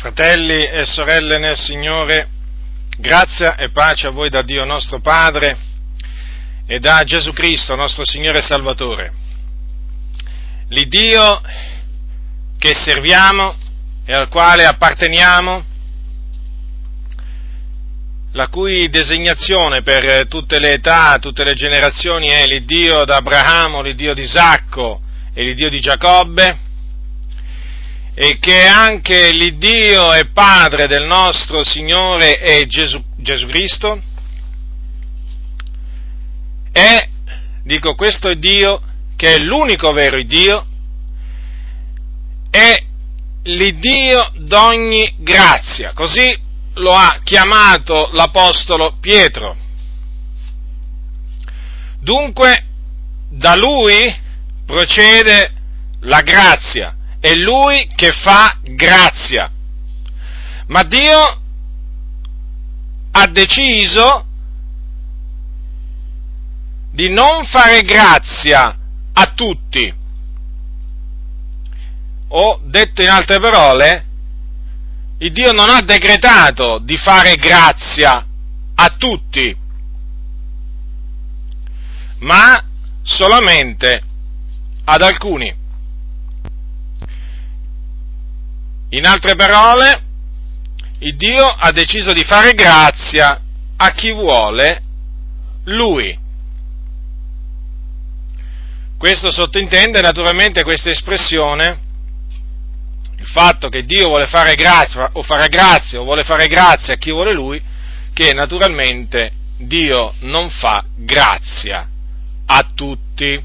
Fratelli e sorelle nel Signore, grazia e pace a voi da Dio nostro Padre e da Gesù Cristo, nostro Signore e Salvatore. L'Iddio che serviamo e al quale apparteniamo, la cui designazione per tutte le età, tutte le generazioni è l'Iddio d'Abramo, l'Iddio di Isacco e l'Iddio di Giacobbe, e che anche l'Iddio è Padre del nostro Signore e Gesù Cristo, è, dico, questo Dio che è l'unico vero Dio, è l'Iddio d'ogni grazia, così lo ha chiamato l'Apostolo Pietro. Dunque, da Lui procede la grazia, è Lui che fa grazia, ma Dio ha deciso di non fare grazia a tutti, o detto in altre parole, il Dio non ha decretato di fare grazia a tutti, ma solamente ad alcuni. In altre parole, il Dio ha deciso di fare grazia a chi vuole Lui. Questo sottintende naturalmente questa espressione, il fatto che Dio vuole fare grazia o farà grazia o vuole fare grazia a chi vuole Lui, che naturalmente Dio non fa grazia a tutti.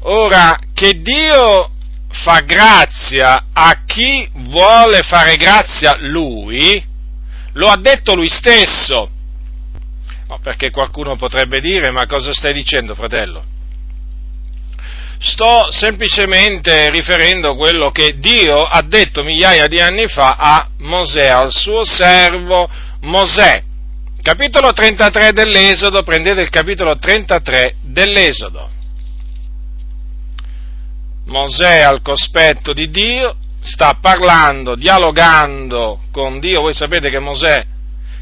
Ora, che Dio fa grazia a chi vuole fare grazia Lui, lo ha detto Lui stesso. No, perché qualcuno potrebbe dire, ma cosa stai dicendo, fratello? Sto semplicemente riferendo quello che Dio ha detto migliaia di anni fa a Mosè, al suo servo Mosè. Capitolo 33 dell'Esodo, prendete il capitolo 33 dell'Esodo. Mosè al cospetto di Dio sta parlando, dialogando con Dio. Voi sapete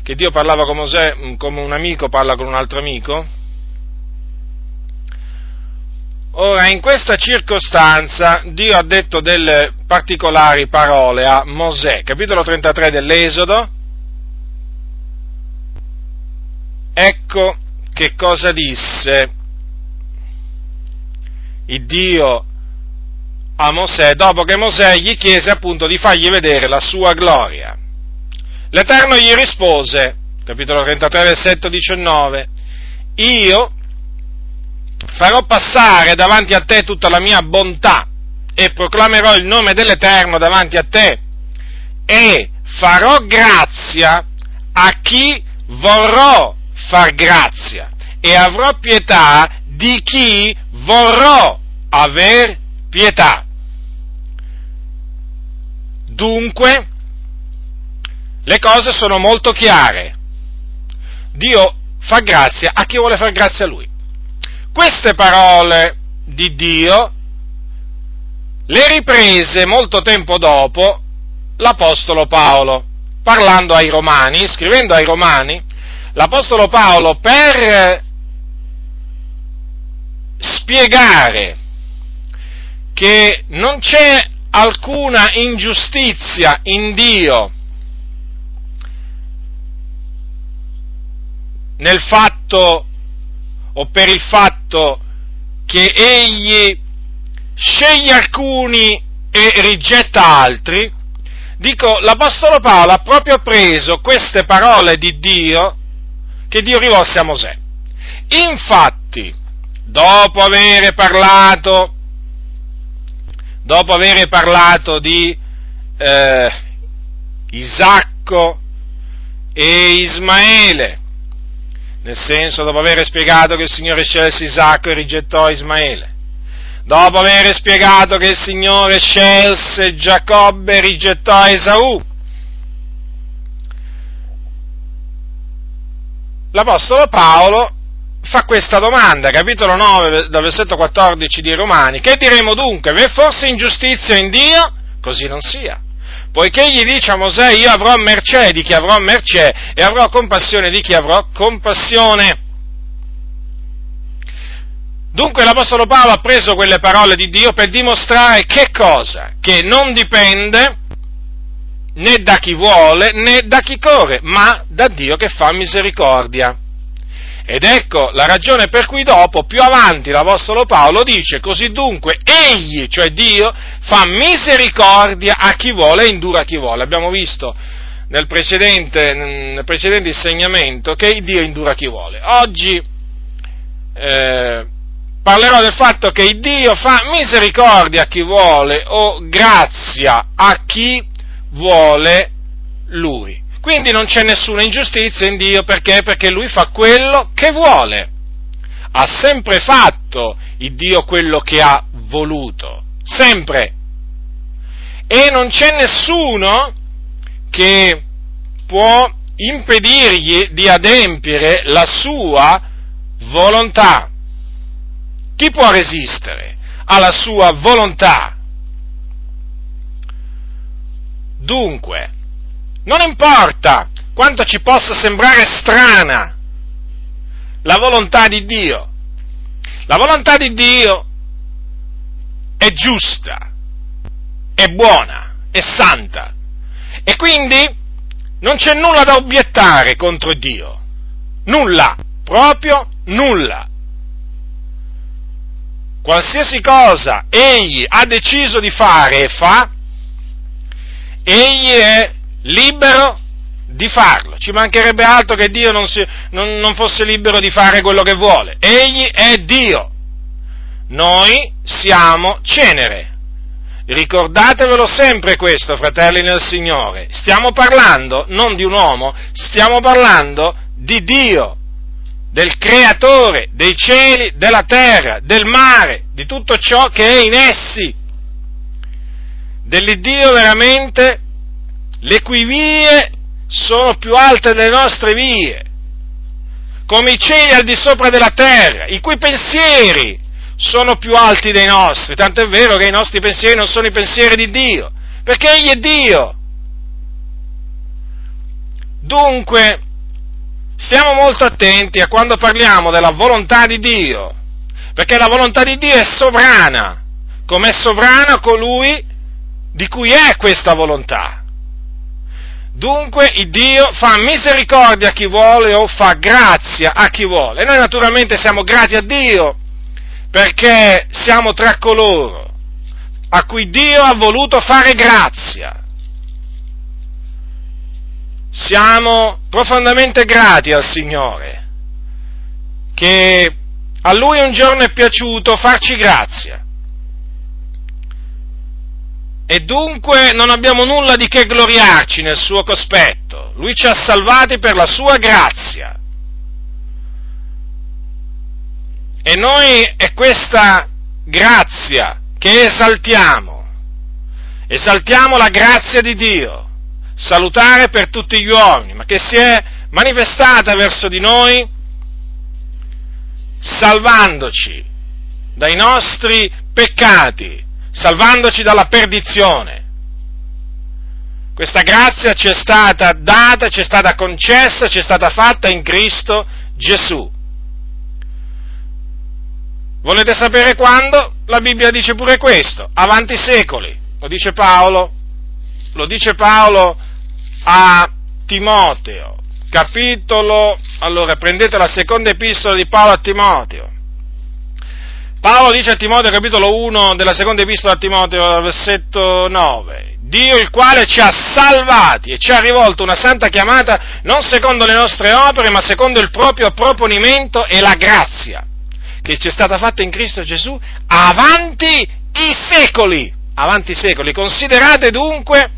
che Dio parlava con Mosè come un amico parla con un altro amico. Ora, in questa circostanza Dio ha detto delle particolari parole a Mosè. Capitolo 33 dell'Esodo. Ecco che cosa disse il Dio a Mosè, dopo che Mosè gli chiese appunto di fargli vedere la sua gloria. L'Eterno gli rispose, capitolo 33, versetto 19, io farò passare davanti a te tutta la mia bontà e proclamerò il nome dell'Eterno davanti a te e farò grazia a chi vorrò far grazia e avrò pietà di chi vorrò aver pietà. Dunque, le cose sono molto chiare. Dio fa grazia a chi vuole far grazia a Lui. Queste parole di Dio le riprese molto tempo dopo l'Apostolo Paolo, parlando ai Romani, scrivendo ai Romani, l'Apostolo Paolo per spiegare che non c'è alcuna ingiustizia in Dio nel fatto o per il fatto che Egli sceglie alcuni e rigetta altri. Dico, l'Apostolo Paolo ha proprio preso queste parole di Dio che Dio rivolse a Mosè. Infatti, dopo aver parlato di Isacco e Ismaele, nel senso dopo aver spiegato che il Signore scelse Isacco e rigettò Ismaele, dopo aver spiegato che il Signore scelse Giacobbe e rigettò Esaù, l'Apostolo Paolo fa questa domanda, capitolo 9, dal versetto 14 di Romani, che diremo dunque? V'è forse ingiustizia in Dio? Così non sia. poiché gli dice a Mosè: io avrò mercè di chi avrò mercè e avrò compassione di chi avrò compassione. Dunque l'Apostolo Paolo ha preso quelle parole di Dio per dimostrare che cosa? Che non dipende né da chi vuole né da chi corre, ma da Dio che fa misericordia. Ed ecco la ragione per cui dopo, più avanti, l'Apostolo Paolo dice: così dunque egli, cioè Dio, fa misericordia a chi vuole e indura a chi vuole. Abbiamo visto nel precedente insegnamento che Dio indura chi vuole. Oggi parlerò del fatto che Dio fa misericordia a chi vuole o grazia a chi vuole Lui. Quindi non c'è nessuna ingiustizia in Dio, perché? Perché Lui fa quello che vuole. Ha sempre fatto il Dio quello che ha voluto, sempre. E non c'è nessuno che può impedirgli di adempiere la sua volontà. Chi può resistere alla sua volontà? Dunque, non importa quanto ci possa sembrare strana la volontà di Dio. La volontà di Dio è giusta, è buona, è santa. E quindi non c'è nulla da obiettare contro Dio. Nulla, proprio nulla. Qualsiasi cosa Egli ha deciso di fare e fa, Egli è libero di farlo. Ci mancherebbe altro che Dio non fosse libero di fare quello che vuole. Egli è Dio. Noi siamo cenere. Ricordatevelo sempre questo, fratelli nel Signore. Stiamo parlando non di un uomo, stiamo parlando di Dio, del Creatore, dei cieli, della terra, del mare, di tutto ciò che è in essi. Dell'Iddio veramente le cui vie sono più alte delle nostre vie, come i cieli al di sopra della terra, i cui pensieri sono più alti dei nostri, tanto è vero che i nostri pensieri non sono i pensieri di Dio, perché Egli è Dio. Dunque, stiamo molto attenti a quando parliamo della volontà di Dio, perché la volontà di Dio è sovrana, come è sovrano colui di cui è questa volontà. Dunque, il Dio fa misericordia a chi vuole o fa grazia a chi vuole. E noi naturalmente siamo grati a Dio, perché siamo tra coloro a cui Dio ha voluto fare grazia. Siamo profondamente grati al Signore, che a Lui un giorno è piaciuto farci grazia. E dunque non abbiamo nulla di che gloriarci nel suo cospetto. Lui ci ha salvati per la sua grazia. E noi è questa grazia che esaltiamo. Esaltiamo la grazia di Dio, salutare per tutti gli uomini, ma che si è manifestata verso di noi salvandoci dai nostri peccati, salvandoci dalla perdizione. Questa grazia ci è stata data, ci è stata concessa, ci è stata fatta in Cristo Gesù. Volete sapere quando? La Bibbia dice pure questo, avanti secoli. Lo dice Paolo a Timoteo, prendete la seconda epistola di Paolo a Timoteo. Paolo dice a Timoteo, capitolo 1 della seconda epistola a Timoteo, versetto 9: Dio il quale ci ha salvati e ci ha rivolto una santa chiamata non secondo le nostre opere, ma secondo il proprio proponimento e la grazia che ci è stata fatta in Cristo Gesù avanti i secoli. Considerate dunque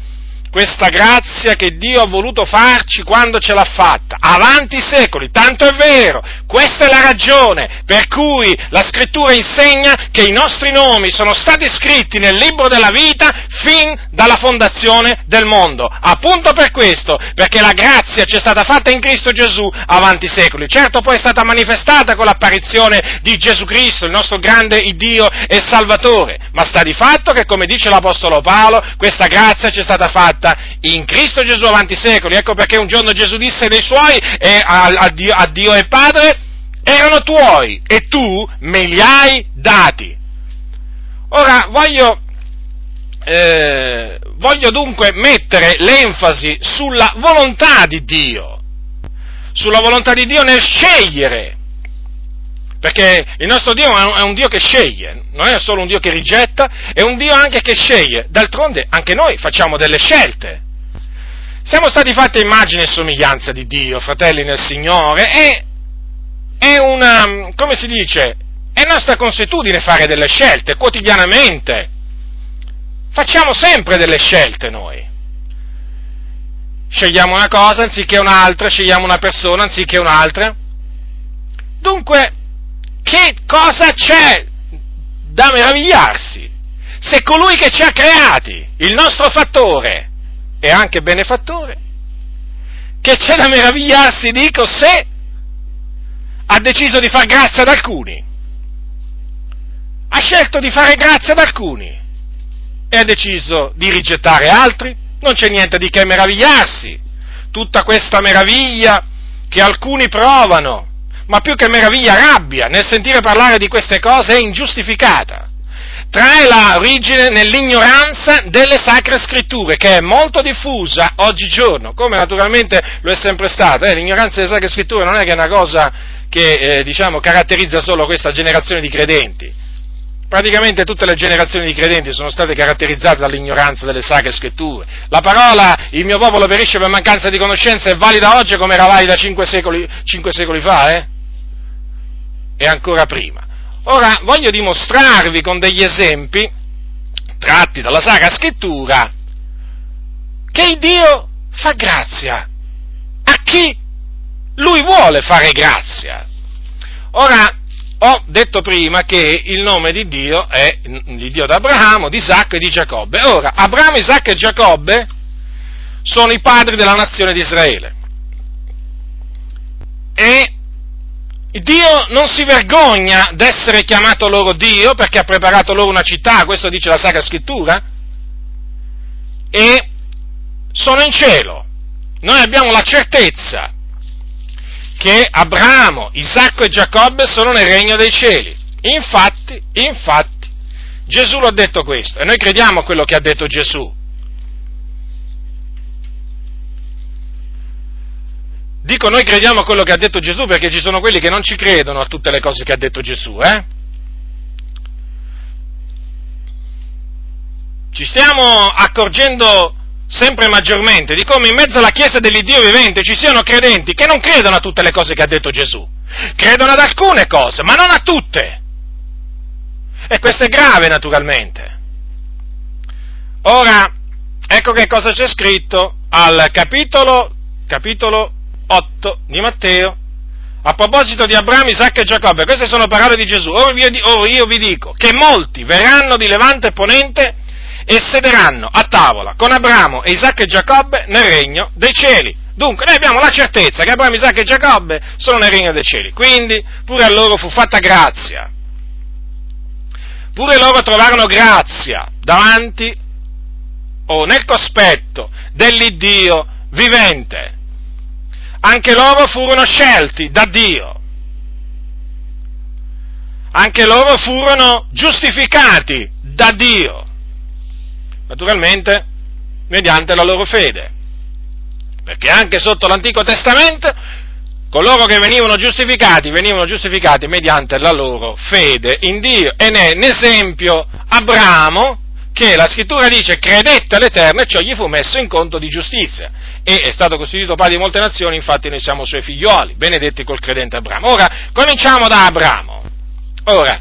questa grazia che Dio ha voluto farci quando ce l'ha fatta, avanti i secoli, tanto è vero, Questa è la ragione per cui la Scrittura insegna che i nostri nomi sono stati scritti nel libro della vita fin dalla fondazione del mondo. Appunto per questo, perché la grazia ci è stata fatta in Cristo Gesù avanti secoli. Certo, poi è stata manifestata con l'apparizione di Gesù Cristo, il nostro grande Dio e Salvatore, ma sta di fatto che, come dice l'Apostolo Paolo, questa grazia ci è stata fatta in Cristo Gesù avanti secoli. Ecco perché un giorno Gesù disse dei Suoi a Dio e Padre: erano tuoi e tu me li hai dati. Ora voglio dunque mettere l'enfasi sulla volontà di Dio nel scegliere, perché il nostro Dio è un Dio che sceglie, non è solo un Dio che rigetta, è un Dio anche che sceglie. D'altronde anche noi facciamo delle scelte. Siamo stati fatti immagine e somiglianza di Dio, fratelli nel Signore, e è una, come si dice, è nostra consuetudine fare delle scelte quotidianamente. Facciamo sempre delle scelte noi. Scegliamo una cosa anziché un'altra, scegliamo una persona anziché un'altra. Dunque, che cosa c'è da meravigliarsi se colui che ci ha creati, il nostro fattore e anche benefattore, che c'è da meravigliarsi, dico, se ha deciso di far grazia ad alcuni, ha scelto di fare grazia ad alcuni e ha deciso di rigettare altri? Non c'è niente di che meravigliarsi. Tutta questa meraviglia che alcuni provano, ma più che meraviglia, rabbia nel sentire parlare di queste cose, è ingiustificata. Trae la origine nell'ignoranza delle Sacre Scritture, che è molto diffusa oggigiorno, come naturalmente lo è sempre stata. L'ignoranza delle Sacre Scritture non è che è una cosa che caratterizza solo questa generazione di credenti. Praticamente tutte le generazioni di credenti sono state caratterizzate dall'ignoranza delle Sacre Scritture. La parola "il mio popolo perisce per mancanza di conoscenza" è valida oggi come era valida cinque secoli fa, e ancora prima. Ora voglio dimostrarvi con degli esempi tratti dalla Sacra Scrittura che il Dio fa grazia a chi Lui vuole fare grazia. Ora, ho detto prima che il nome di Dio è il Dio di Abramo, di Isacco e di Giacobbe. Ora, Abramo, Isacco e Giacobbe sono i padri della nazione di Israele. E Dio non si vergogna d'essere chiamato loro Dio, perché ha preparato loro una città, questo dice la Sacra Scrittura, e sono in cielo. Noi abbiamo la certezza che Abramo, Isacco e Giacobbe sono nel regno dei cieli. Infatti, Gesù lo ha detto questo, e noi crediamo a quello che ha detto Gesù. Dico noi crediamo a quello che ha detto Gesù, perché ci sono quelli che non ci credono a tutte le cose che ha detto Gesù, Ci stiamo accorgendo sempre maggiormente di come in mezzo alla Chiesa dell'Iddio vivente ci siano credenti che non credono a tutte le cose che ha detto Gesù. Credono ad alcune cose, ma non a tutte. E questo è grave, naturalmente. Ora, ecco che cosa c'è scritto al capitolo 8 di Matteo, a proposito di Abramo, Isacco e Giacobbe. Queste sono parole di Gesù. Ora io vi dico che molti verranno di Levante e Ponente e sederanno a tavola con Abramo e Isacco e Giacobbe nel regno dei cieli. Dunque, noi abbiamo la certezza che Abramo, Isacco e Giacobbe sono nel regno dei cieli, quindi pure a loro fu fatta grazia, pure loro trovarono grazia davanti o nel cospetto dell'Iddio vivente. Anche loro furono scelti da Dio, anche loro furono giustificati da Dio, naturalmente mediante la loro fede, perché anche sotto l'Antico Testamento coloro che venivano giustificati mediante la loro fede in Dio, e ne è un esempio Abramo, che la Scrittura dice credette all'Eterno e ciò gli fu messo in conto di giustizia, e è stato costituito padre di molte nazioni, infatti noi siamo suoi figlioli, benedetti col credente Abramo. Ora, cominciamo da Abramo. Ora,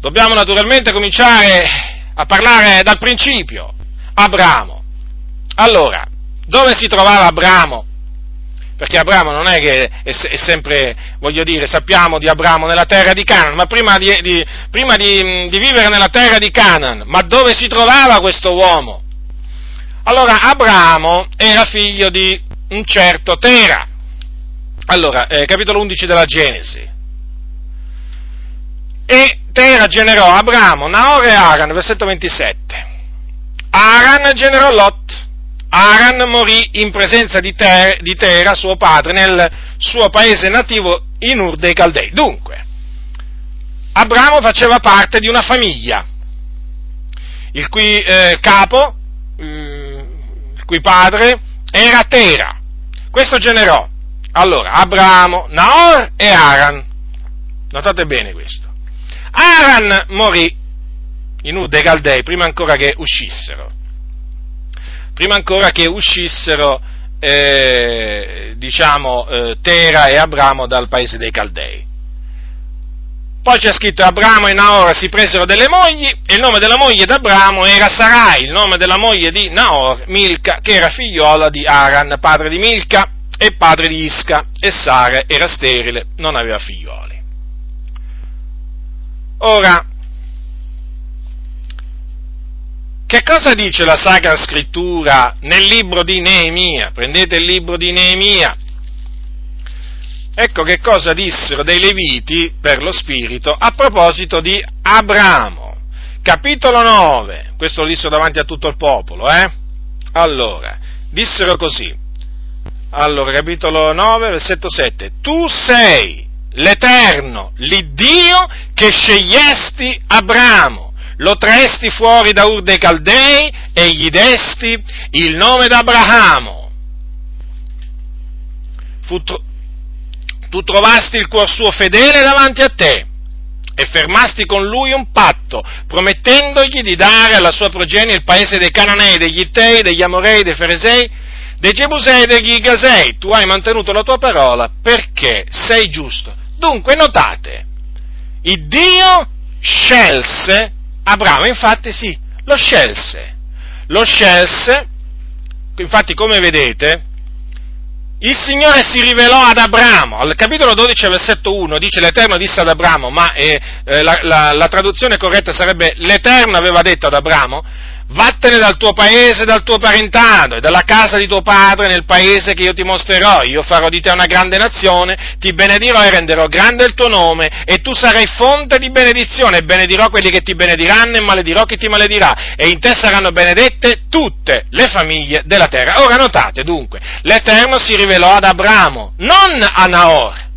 dobbiamo naturalmente cominciare a parlare dal principio. Abramo. Allora, dove si trovava Abramo? perché Abramo non è che è sempre, voglio dire, sappiamo di Abramo nella terra di Canaan, ma prima di vivere nella terra di Canaan, ma dove si trovava questo uomo? Allora, Abramo era figlio di un certo Tera. Allora, capitolo 11 della Genesi. E Tera generò Abramo, Naor e Aran, versetto 27. Aran generò Lot. Aran morì in presenza di Tera, suo padre, nel suo paese nativo in Ur dei Caldei. Dunque, Abramo faceva parte di una famiglia, il cui capo, il cui padre era Tera. Questo generò, allora, Abramo, Naor e Aran. Notate bene questo. Aran morì in Ur dei Caldei prima ancora che uscissero Tera e Abramo dal paese dei Caldei. Poi c'è scritto: Abramo e Naor si presero delle mogli, e il nome della moglie d'Abramo era Sarai, il nome della moglie di Naor, Milca, che era figliola di Aran, padre di Milca e padre di Isca, e Sara era sterile, non aveva figlioli. Ora, che cosa dice la Sacra Scrittura nel libro di Neemia? Prendete il libro di Neemia. Ecco che cosa dissero dei Leviti per lo Spirito a proposito di Abramo. Capitolo 9, questo lo dissero davanti a tutto il popolo, eh? Allora, dissero così. Allora, capitolo 9, versetto 7. Tu sei l'Eterno, l'Iddio che scegliesti Abramo. Lo traesti fuori da Ur dei Caldei e gli desti il nome d'Abramo. Tu trovasti il cuor suo fedele davanti a te e fermasti con lui un patto, promettendogli di dare alla sua progenie il paese dei Cananei, degli Ittei, degli Amorei, dei Feresei, dei Jebusei, degli Gasei. Tu hai mantenuto la tua parola perché sei giusto. Dunque, notate, il Dio scelse Abramo, infatti sì, lo scelse, infatti come vedete, il Signore si rivelò ad Abramo, al capitolo 12, versetto 1, dice l'Eterno disse ad Abramo, ma la traduzione corretta sarebbe l'Eterno aveva detto ad Abramo, vattene dal tuo paese, dal tuo parentado e dalla casa di tuo padre nel paese che io ti mostrerò, io farò di te una grande nazione, ti benedirò e renderò grande il tuo nome e tu sarai fonte di benedizione e benedirò quelli che ti benediranno e maledirò chi ti maledirà e in te saranno benedette tutte le famiglie della terra. Ora notate dunque, l'Eterno si rivelò ad Abramo, non a Naor.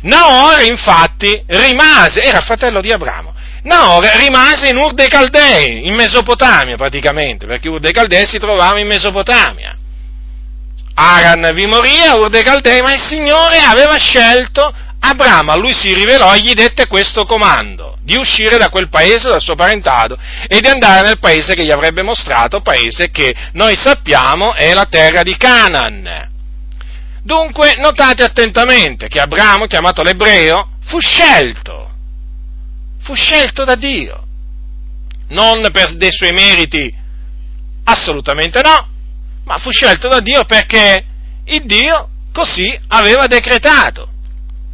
Naor infatti rimase, era fratello di Abramo. Naor rimase in Ur dei Caldei, in Mesopotamia praticamente, perché Ur dei Caldei si trovava in Mesopotamia. Aran vi morì a Ur dei Caldei, ma il Signore aveva scelto Abramo, a lui si rivelò e gli dette questo comando, di uscire da quel paese, dal suo parentado, e di andare nel paese che gli avrebbe mostrato, paese che noi sappiamo è la terra di Canaan. Dunque, notate attentamente che Abramo, chiamato l'ebreo, fu scelto da Dio, non per dei suoi meriti, assolutamente no, ma fu scelto da Dio perché il Dio così aveva decretato.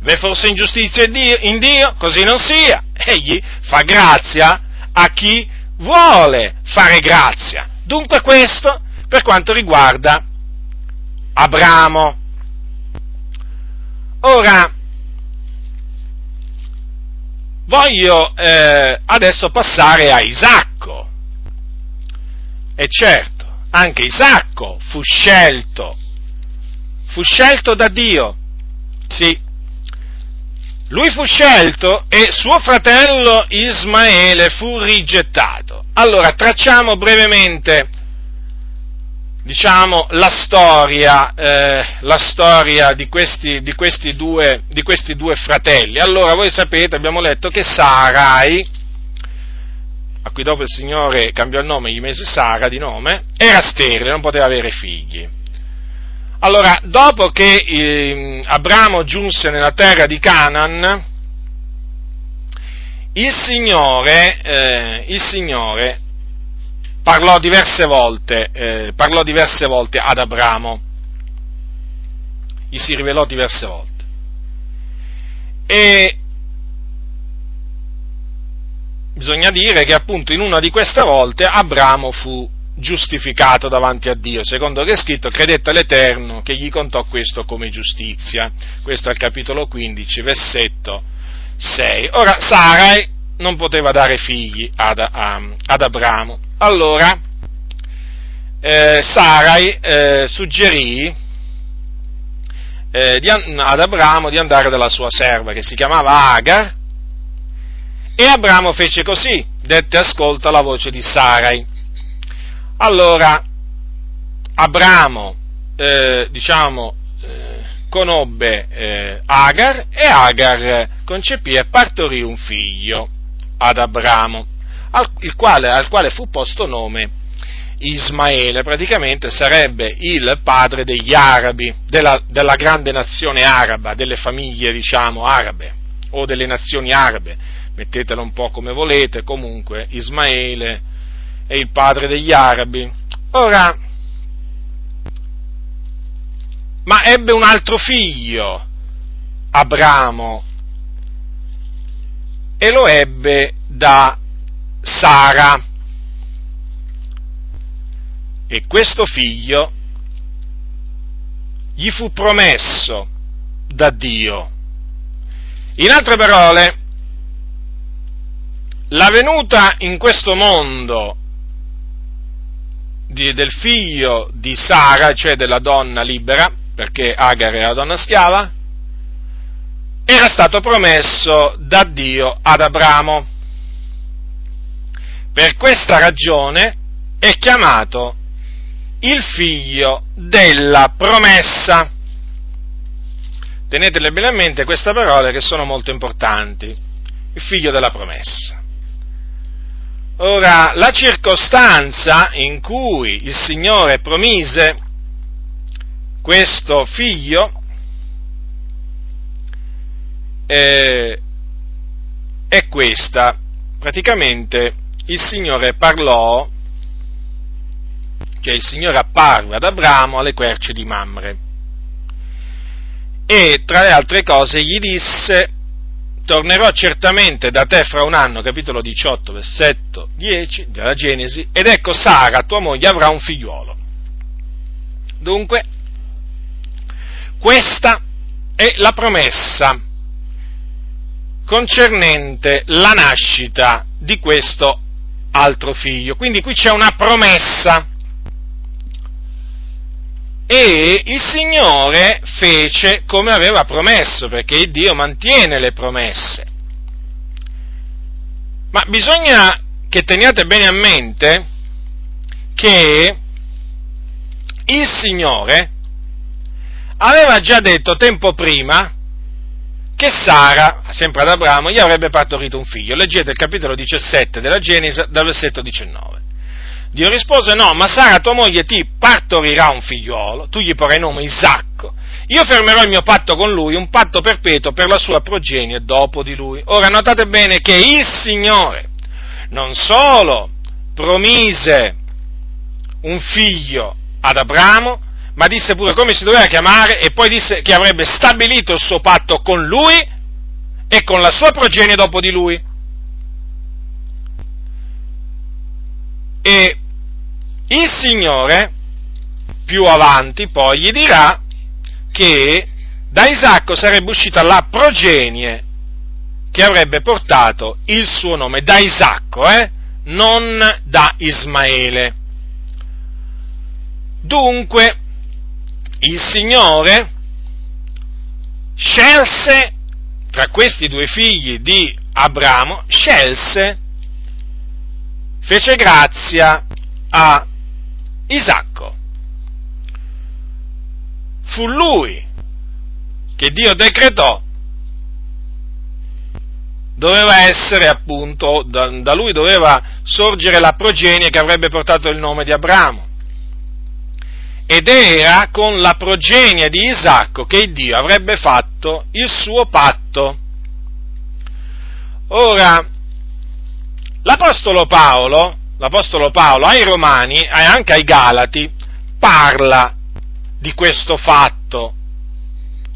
V'è forse ingiustizia in Dio? Così non sia, egli fa grazia a chi vuole fare grazia. Dunque questo per quanto riguarda Abramo. Ora, voglio adesso passare a Isacco, e certo, anche Isacco fu scelto da Dio, sì, lui fu scelto e suo fratello Ismaele fu rigettato. Allora, tracciamo brevemente, diciamo, la storia di questi due fratelli. Allora, voi sapete, abbiamo letto che Sarai, a cui dopo il Signore cambiò il nome, gli mise Sara di nome, era sterile, non poteva avere figli. Allora, dopo che Abramo giunse nella terra di Canaan, il Signore parlò diverse volte ad Abramo. gli si rivelò diverse volte. E bisogna dire che appunto in una di queste volte Abramo fu giustificato davanti a Dio, secondo che è scritto: credette all'Eterno che gli contò questo come giustizia. Questo è il capitolo 15, versetto 6. Ora, Sarai non poteva dare figli ad Abramo, allora Sarai suggerì ad Abramo di andare dalla sua serva che si chiamava Agar, e Abramo fece così, dette ascolto alla voce di Sarai. Allora Abramo conobbe Agar, e Agar concepì e partorì un figlio ad Abramo, al quale fu posto nome Ismaele. Praticamente sarebbe il padre degli arabi, della grande nazione araba, delle famiglie arabe o delle nazioni arabe, mettetelo un po' come volete. Comunque Ismaele è il padre degli arabi. Ora, ma ebbe un altro figlio Abramo, e lo ebbe da Sara. E questo figlio gli fu promesso da Dio. In altre parole, la venuta in questo mondo del figlio di Sara, cioè della donna libera, perché Agar era donna schiava, era stato promesso da Dio ad Abramo. Per questa ragione è chiamato il figlio della promessa. Tenetele bene a mente queste parole che sono molto importanti. Il figlio della promessa. Ora, la circostanza in cui il Signore promise questo figlio è questa. Praticamente il Signore parlò, cioè il Signore apparve ad Abramo alle querce di Mamre e tra le altre cose gli disse: tornerò certamente da te fra un anno, capitolo 18, versetto 10 della Genesi, ed ecco Sara, tua moglie, avrà un figliuolo. Dunque, questa è la promessa concernente la nascita di questo altro figlio. Quindi qui c'è una promessa. E il Signore fece come aveva promesso, perché Dio mantiene le promesse. Ma bisogna che teniate bene a mente che il Signore aveva già detto tempo prima che Sara, sempre ad Abramo, gli avrebbe partorito un figlio. Leggete il capitolo 17 della Genesi, dal versetto 19. Dio rispose: no, ma Sara tua moglie ti partorirà un figliuolo, tu gli porrai nome Isacco, io fermerò il mio patto con lui, un patto perpetuo per la sua progenie dopo di lui. Ora notate bene che il Signore non solo promise un figlio ad Abramo, ma disse pure come si doveva chiamare, e poi disse che avrebbe stabilito il suo patto con lui e con la sua progenie dopo di lui. E il Signore più avanti poi gli dirà che da Isacco sarebbe uscita la progenie che avrebbe portato il suo nome, da Isacco, non da Ismaele. Dunque il Signore scelse, tra questi due figli di Abramo, fece grazia a Isacco. Fu lui che Dio decretò doveva essere, appunto, da lui doveva sorgere la progenie che avrebbe portato il nome di Abramo. Ed era con la progenie di Isacco che Dio avrebbe fatto il suo patto. Ora, l'Apostolo Paolo ai Romani e anche ai Galati parla di questo fatto,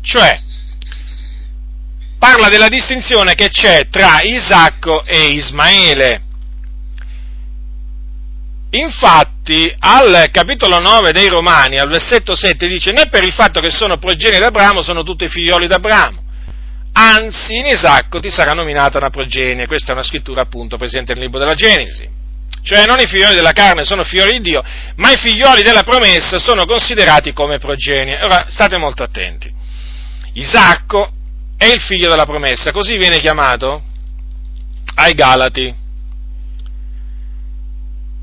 Cioè, parla della distinzione che c'è tra Isacco e Ismaele. Infatti, al capitolo 9 dei Romani, al versetto 7, dice: né per il fatto che sono progenie d'Abramo sono tutti figlioli d'Abramo, anzi in Isacco ti sarà nominata una progenie. Questa è una scrittura appunto presente nel libro della Genesi. Cioè non i figlioli della carne sono figlioli di Dio, ma i figlioli della promessa sono considerati come progenie. Ora, state molto attenti. Isacco è il figlio della promessa, così viene chiamato ai Galati.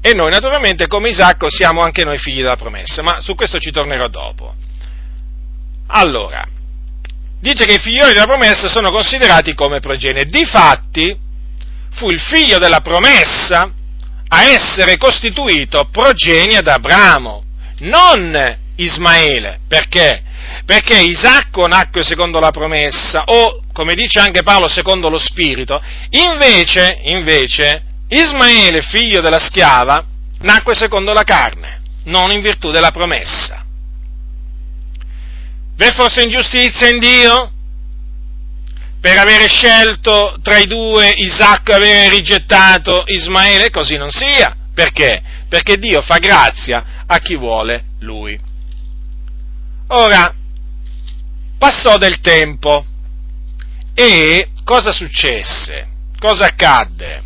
E noi naturalmente come Isacco siamo anche noi figli della promessa, ma su questo ci tornerò dopo. Allora, dice che i figlioli della promessa sono considerati come progenie. Difatti, fu il figlio della promessa a essere costituito progenie d'Abramo, non Ismaele. Perché? Perché Isacco nacque secondo la promessa, o come dice anche Paolo, secondo lo spirito, invece Ismaele, figlio della schiava, nacque secondo la carne, non in virtù della promessa. V'è forse ingiustizia in Dio per avere scelto tra i due Isacco e avere rigettato Ismaele? Così non sia. Perché? Perché Dio fa grazia a chi vuole Lui. Ora, passò del tempo e cosa successe? Cosa accadde?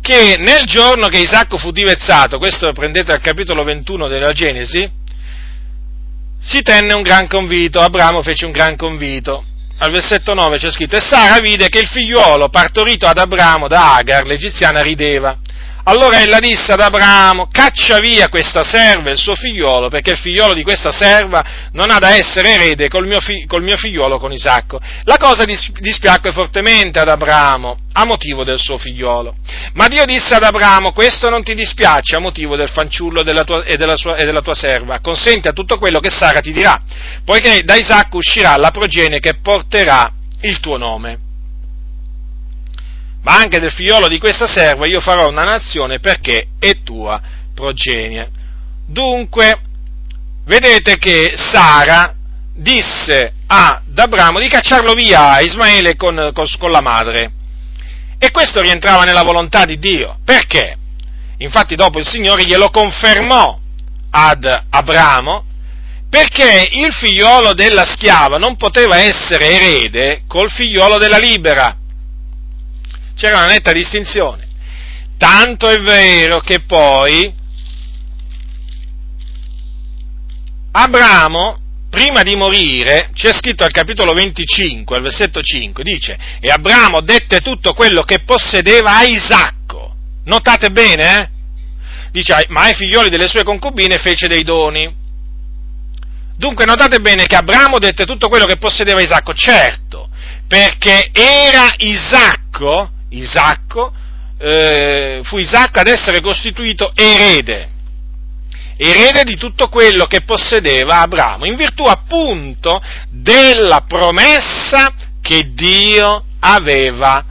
Che nel giorno che Isacco fu divezzato, questo lo prendete al capitolo 21 della Genesi, si tenne un gran convito, Abramo fece un gran convito. Al versetto 9 c'è scritto: e Sara vide che il figliuolo partorito ad Abramo da Agar, l'egiziana, rideva. Allora ella disse ad Abramo: caccia via questa serva e il suo figliuolo, perché il figliuolo di questa serva non ha da essere erede col mio figliuolo con Isacco. La cosa dispiacque fortemente ad Abramo a motivo del suo figliuolo. Ma Dio disse ad Abramo: questo non ti dispiace a motivo del fanciullo e della tua serva, consenti a tutto quello che Sara ti dirà, poiché da Isacco uscirà la progenie che porterà il tuo nome. Ma anche del figliolo di questa serva io farò una nazione, perché è tua progenie. Dunque, vedete che Sara disse ad Abramo di cacciarlo via a Ismaele con la madre. E questo rientrava nella volontà di Dio. Perché? Infatti dopo il Signore glielo confermò ad Abramo, perché il figliolo della schiava non poteva essere erede col figliolo della libera. C'era una netta distinzione. Tanto è vero che poi Abramo, prima di morire, c'è scritto al capitolo 25, al versetto 5, dice: e Abramo dette tutto quello che possedeva a Isacco. Notate bene, eh? Dice: ma ai figlioli delle sue concubine fece dei doni. Dunque notate bene che Abramo dette tutto quello che possedeva a Isacco, certo, perché era fu Isacco ad essere costituito erede di tutto quello che possedeva Abramo, in virtù appunto della promessa che Dio aveva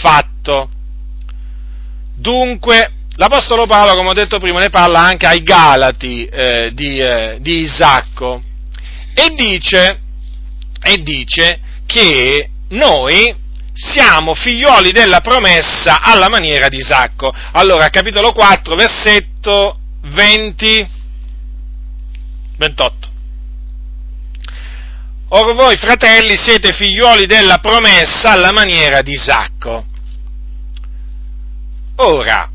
fatto. Dunque, l'Apostolo Paolo, come ho detto prima, ne parla anche ai Galati di Isacco e dice che noi siamo figlioli della promessa alla maniera di Isacco. Allora, capitolo 4, versetto 28. Or voi, fratelli, siete figlioli della promessa alla maniera di Isacco. Ora,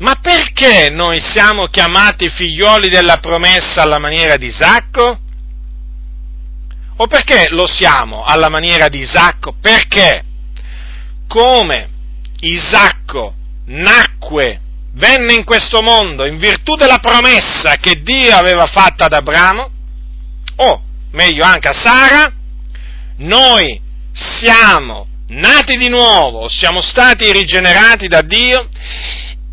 ma perché noi siamo chiamati figlioli della promessa alla maniera di Isacco? O perché lo siamo alla maniera di Isacco? Perché? Come Isacco nacque, venne in questo mondo in virtù della promessa che Dio aveva fatta ad Abramo, o meglio anche a Sara, noi siamo nati di nuovo, siamo stati rigenerati da Dio,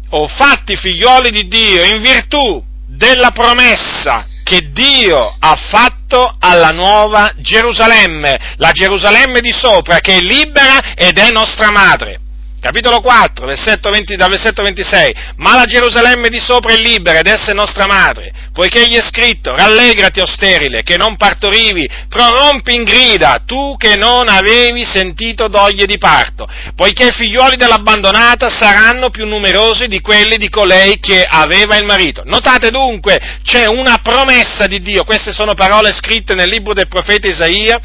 o fatti figlioli di Dio in virtù della promessa che Dio ha fatto alla nuova Gerusalemme, la Gerusalemme di sopra, che è libera ed è nostra madre. Capitolo 4, dal versetto 26, ma la Gerusalemme di sopra è libera ed essa è nostra madre, poiché gli è scritto, rallegrati o sterile, che non partorivi, prorompi in grida, tu che non avevi sentito doglie di parto, poiché i figlioli dell'abbandonata saranno più numerosi di quelli di colei che aveva il marito. Notate dunque, c'è una promessa di Dio, queste sono parole scritte nel libro del profeta Isaia,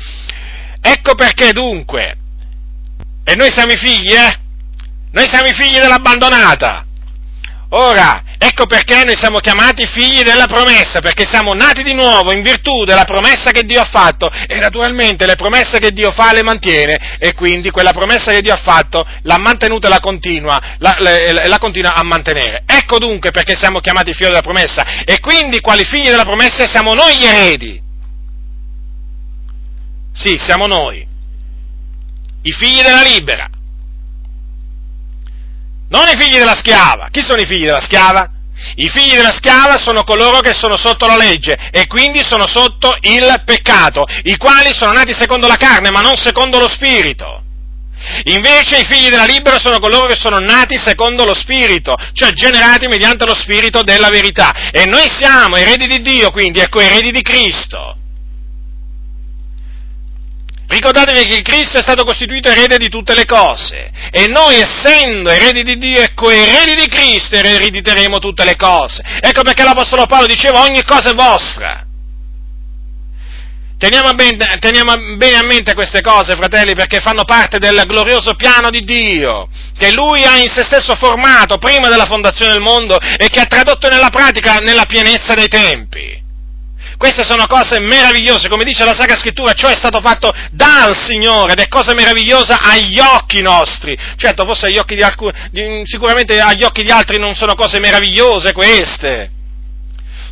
ecco perché dunque, e noi siamo i figli, Noi siamo i figli dell'abbandonata. Ora, ecco perché noi siamo chiamati figli della promessa, perché siamo nati di nuovo in virtù della promessa che Dio ha fatto e naturalmente le promesse che Dio fa le mantiene e quindi quella promessa che Dio ha fatto l'ha mantenuta e la continua a mantenere. Ecco dunque perché siamo chiamati figli della promessa e quindi quali figli della promessa siamo noi gli eredi. Sì, siamo noi, i figli della libera. Non i figli della schiava. Chi sono i figli della schiava? I figli della schiava sono coloro che sono sotto la legge e quindi sono sotto il peccato, i quali sono nati secondo la carne ma non secondo lo spirito. Invece i figli della libera sono coloro che sono nati secondo lo spirito, cioè generati mediante lo spirito della verità. E noi siamo eredi di Dio, quindi ecco eredi di Cristo. Ricordatevi che Cristo è stato costituito erede di tutte le cose e noi essendo eredi di Dio e coeredi di Cristo erediteremo tutte le cose. Ecco perché l'Apostolo Paolo diceva ogni cosa è vostra. Teniamo bene a mente queste cose, fratelli, perché fanno parte del glorioso piano di Dio, che Lui ha in se stesso formato prima della fondazione del mondo e che ha tradotto nella pratica nella pienezza dei tempi. Queste sono cose meravigliose, come dice la Sacra Scrittura, ciò è stato fatto dal Signore, ed è cosa meravigliosa agli occhi nostri. Certo, forse agli occhi di alcuni, sicuramente agli occhi di altri non sono cose meravigliose queste.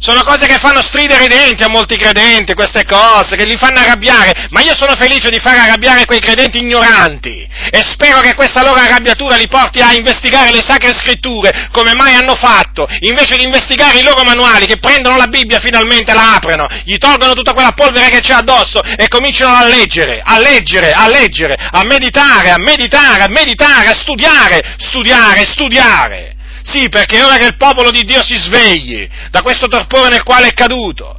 Sono cose che fanno stridere i denti a molti credenti, queste cose, che li fanno arrabbiare, ma io sono felice di far arrabbiare quei credenti ignoranti e spero che questa loro arrabbiatura li porti a investigare le Sacre Scritture, come mai hanno fatto, invece di investigare i loro manuali, che prendono la Bibbia finalmente, la aprono, gli tolgono tutta quella polvere che c'è addosso e cominciano a leggere, a leggere, a leggere, a meditare, a meditare, a meditare, a studiare, studiare, studiare. Sì, perché è ora che il popolo di Dio si svegli da questo torpore nel quale è caduto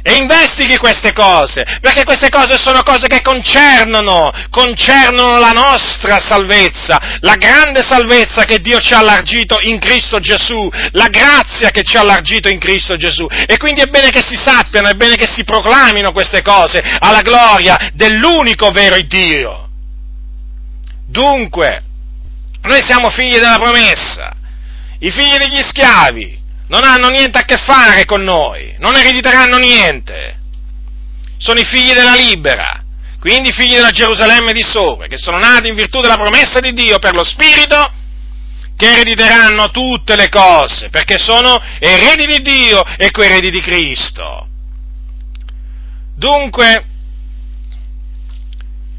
e investighi queste cose, perché queste cose sono cose che concernono la nostra salvezza, la grande salvezza che Dio ci ha allargito in Cristo Gesù, la grazia che ci ha allargito in Cristo Gesù, e quindi è bene che si sappiano, è bene che si proclamino queste cose alla gloria dell'unico vero Dio. Dunque, noi siamo figli della promessa, i figli degli schiavi non hanno niente a che fare con noi, non erediteranno niente, sono i figli della libera, quindi i figli della Gerusalemme di sopra, che sono nati in virtù della promessa di Dio per lo Spirito, che erediteranno tutte le cose, perché sono eredi di Dio e coeredi di Cristo. Dunque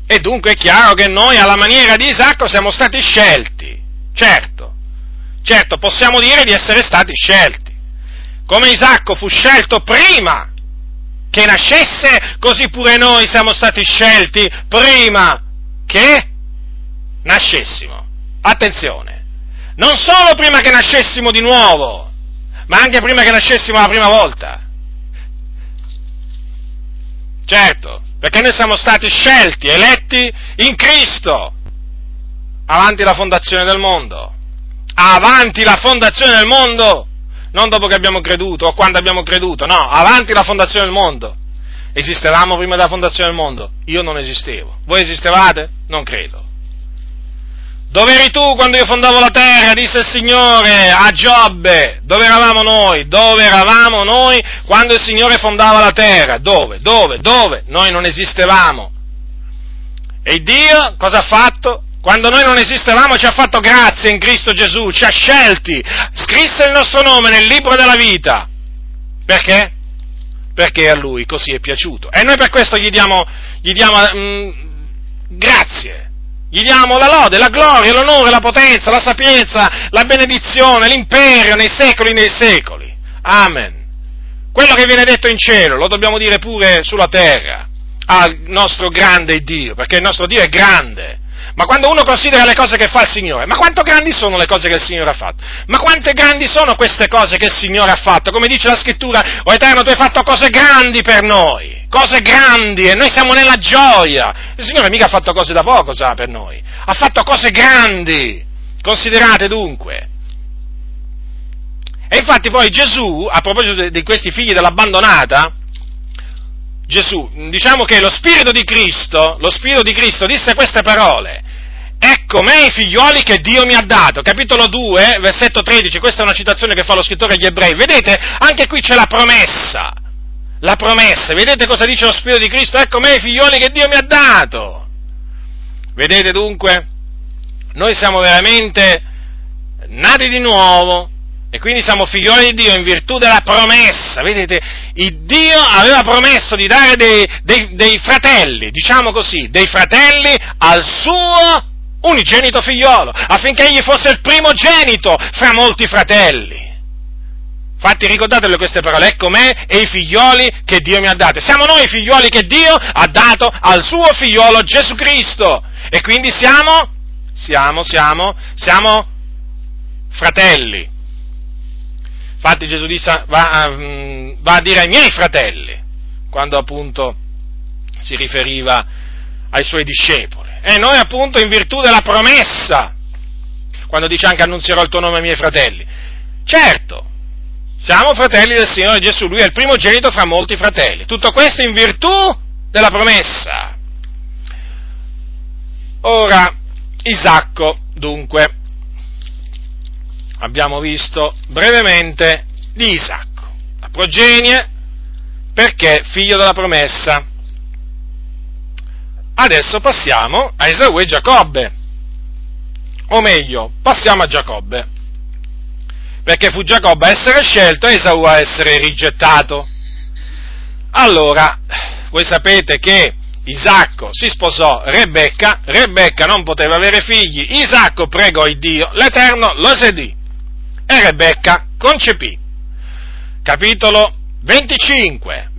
è chiaro che noi alla maniera di Isacco siamo stati scelti, certo, possiamo dire di essere stati scelti. Come Isacco fu scelto prima che nascesse, così pure noi siamo stati scelti prima che nascessimo. Attenzione, non solo prima che nascessimo di nuovo, ma anche prima che nascessimo la prima volta. Certo. Perché noi siamo stati scelti, eletti in Cristo, avanti la fondazione del mondo, non dopo che abbiamo creduto o quando abbiamo creduto, no, avanti la fondazione del mondo. Esistevamo prima della fondazione del mondo? Io non esistevo. Voi esistevate? Non credo. Dove eri tu quando io fondavo la terra, disse il Signore a Giobbe? Dove eravamo noi quando il Signore fondava la terra? Dove? Noi non esistevamo. E Dio cosa ha fatto? Quando noi non esistevamo ci ha fatto grazia in Cristo Gesù, ci ha scelti, scrisse il nostro nome nel libro della vita. Perché? Perché a Lui così è piaciuto. E noi per questo gli diamo grazie. Gli diamo la lode, la gloria, l'onore, la potenza, la sapienza, la benedizione, l'impero nei secoli dei secoli. Amen. Quello che viene detto in cielo lo dobbiamo dire pure sulla terra al nostro grande Dio, perché il nostro Dio è grande, Ma quando uno considera le cose che fa il Signore, ma quanto grandi sono le cose che il Signore ha fatto? Ma quante grandi sono queste cose che il Signore ha fatto? Come dice la Scrittura, o Eterno, tu hai fatto cose grandi per noi. Cose grandi, e noi siamo nella gioia. Il Signore mica ha fatto cose da poco, sa, per noi. Ha fatto cose grandi. Considerate dunque. E infatti poi Gesù, a proposito di questi figli dell'abbandonata, Gesù, diciamo che lo Spirito di Cristo disse queste parole: ecco me i figlioli che Dio mi ha dato. Capitolo 2, versetto 13, questa è una citazione che fa lo scrittore agli Ebrei. Vedete, anche qui c'è la promessa. La promessa, vedete cosa dice lo Spirito di Cristo? Ecco me i figlioli che Dio mi ha dato. Vedete dunque, noi siamo veramente nati di nuovo e quindi siamo figlioli di Dio in virtù della promessa. Vedete, il Dio aveva promesso di dare dei fratelli, diciamo così, dei fratelli al suo unigenito figliolo, affinché egli fosse il primogenito fra molti fratelli. Infatti ricordatelo queste parole, ecco me e i figlioli che Dio mi ha dato. Siamo noi i figlioli che Dio ha dato al suo figliolo Gesù Cristo. E quindi siamo fratelli. Infatti Gesù disse, va a dire ai miei fratelli, quando appunto si riferiva ai suoi discepoli. E noi appunto in virtù della promessa, quando dice anche annunzierò il tuo nome ai miei fratelli. Certo. Siamo fratelli del Signore Gesù, Lui è il primogenito fra molti fratelli. Tutto questo in virtù della promessa. Ora, Isacco, dunque, abbiamo visto brevemente di Isacco, la progenie, perché figlio della promessa. Adesso passiamo a Esaù e Giacobbe, o meglio, passiamo a Giacobbe. Perché fu Giacobbe a essere scelto e Esaù a essere rigettato. Allora, voi sapete che Isacco si sposò Rebecca non poteva avere figli, Isacco pregò il Dio, l'Eterno lo eseguì e Rebecca concepì. Capitolo 25,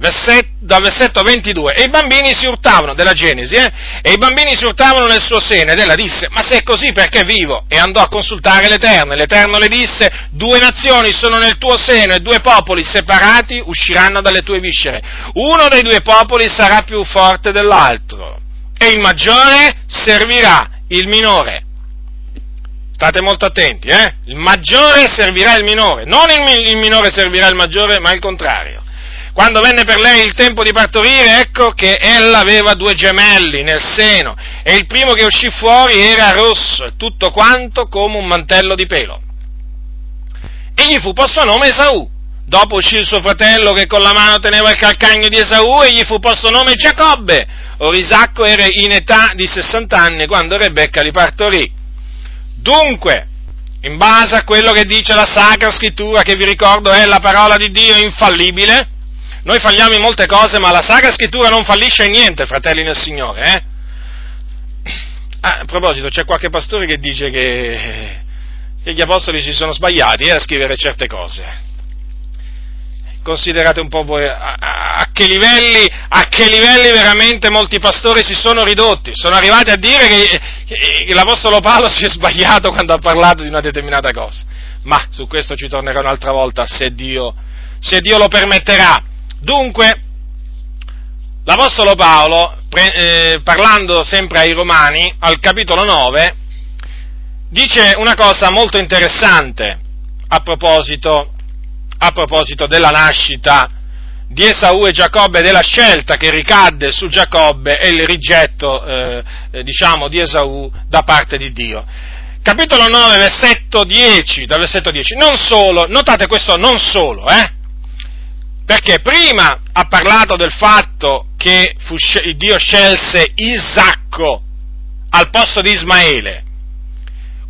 dal versetto 22, e i bambini si urtavano, della Genesi, e i bambini si urtavano nel suo seno, ed ella disse, ma se è così perché vivo? E andò a consultare l'Eterno, e l'Eterno le disse, 2 nazioni sono nel tuo seno, e 2 popoli separati usciranno dalle tue viscere, uno dei 2 popoli sarà più forte dell'altro, e il maggiore servirà il minore. State molto attenti, eh? Il maggiore servirà il minore, non il minore servirà il maggiore, ma il contrario. Quando venne per lei il tempo di partorire, ecco che ella aveva 2 gemelli nel seno, e il primo che uscì fuori era rosso, e tutto quanto come un mantello di pelo. E gli fu posto nome Esaù. Dopo uscì il suo fratello che con la mano teneva il calcagno di Esaù, e gli fu posto nome Giacobbe. Ora Isacco era in età di 60 anni quando Rebecca li partorì. Dunque, in base a quello che dice la Sacra Scrittura, che vi ricordo è la parola di Dio infallibile, noi falliamo in molte cose, ma la Sacra Scrittura non fallisce in niente, fratelli nel Signore, eh? Ah, a proposito, c'è qualche pastore che dice che gli apostoli si sono sbagliati a scrivere certe cose. Considerate un po' voi a che livelli veramente molti pastori si sono ridotti, sono arrivati a dire che l'Apostolo Paolo si è sbagliato quando ha parlato di una determinata cosa, ma su questo ci tornerò un'altra volta se Dio lo permetterà. Dunque, l'Apostolo Paolo, parlando sempre ai Romani, al capitolo 9, dice una cosa molto interessante a proposito della nascita di Esaù e Giacobbe, della scelta che ricadde su Giacobbe e il rigetto, di Esaù da parte di Dio. Capitolo 9, versetto 10, non solo, notate questo non solo, perché prima ha parlato del fatto che Dio scelse Isacco al posto di Ismaele.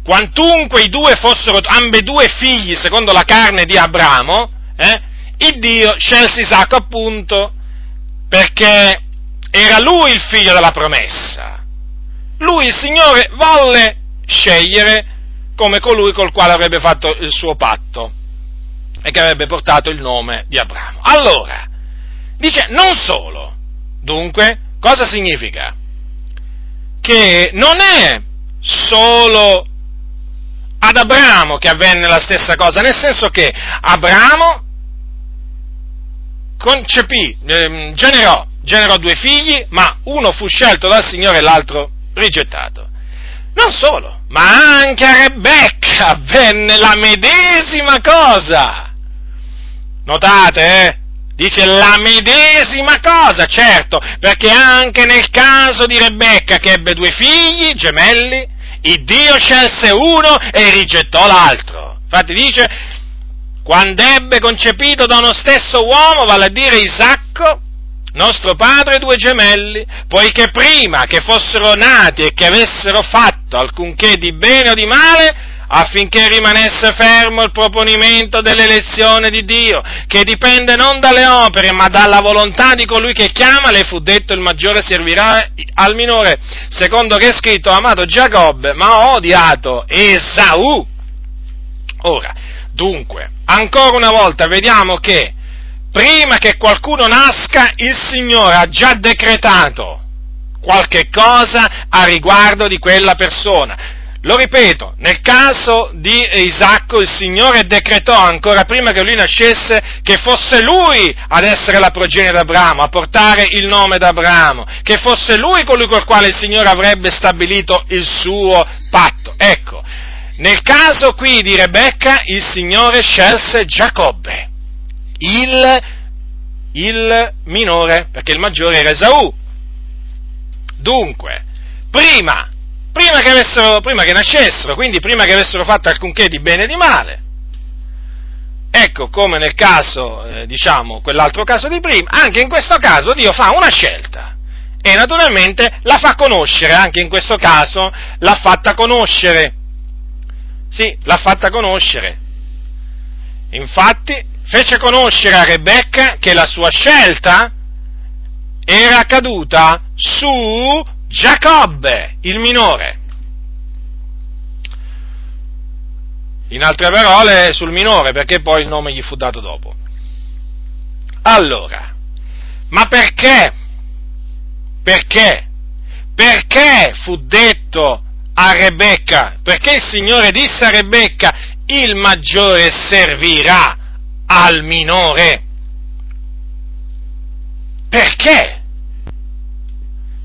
Quantunque i 2 fossero ambedue figli secondo la carne di Abramo, il Dio scelse Isacco appunto perché era lui il figlio della promessa. Lui, il Signore, volle scegliere come colui col quale avrebbe fatto il suo patto e che avrebbe portato il nome di Abramo. Allora, dice non solo, dunque, cosa significa? Che non è solo ad Abramo che avvenne la stessa cosa, nel senso che Abramo concepì, generò due figli, ma uno fu scelto dal Signore e l'altro rigettato. Non solo, ma anche a Rebecca avvenne la medesima cosa. Notate, Dice la medesima cosa, certo, perché anche nel caso di Rebecca che ebbe due figli gemelli, il Dio scelse uno e rigettò l'altro. Infatti dice, quando ebbe concepito da uno stesso uomo, vale a dire Isacco, nostro padre, due gemelli, poiché prima che fossero nati e che avessero fatto alcunché di bene o di male, affinché rimanesse fermo il proponimento dell'elezione di Dio, che dipende non dalle opere, ma dalla volontà di colui che chiama, le fu detto: il maggiore servirà al minore, secondo che è scritto: ho amato Giacobbe, ma ho odiato Esaù. Ora, dunque, ancora una volta vediamo che prima che qualcuno nasca, il Signore ha già decretato qualche cosa a riguardo di quella persona. Lo ripeto, nel caso di Isacco il Signore decretò ancora prima che lui nascesse che fosse lui ad essere la progenie d'Abramo, a portare il nome d'Abramo, che fosse lui colui col quale il Signore avrebbe stabilito il suo patto. Ecco, nel caso qui di Rebecca il Signore scelse Giacobbe, il minore, perché il maggiore era Esaù. Dunque, prima che nascessero, quindi prima che avessero fatto alcunché di bene e di male, ecco come nel caso, quell'altro caso di prima, anche in questo caso Dio fa una scelta e naturalmente la fa conoscere, anche in questo caso l'ha fatta conoscere, infatti fece conoscere a Rebecca che la sua scelta era caduta su Giacobbe, il minore. In altre parole, sul minore, perché poi il nome gli fu dato dopo. Allora, ma perché? Perché fu detto a Rebecca? Perché il Signore disse a Rebecca: il maggiore servirà al minore. Perché?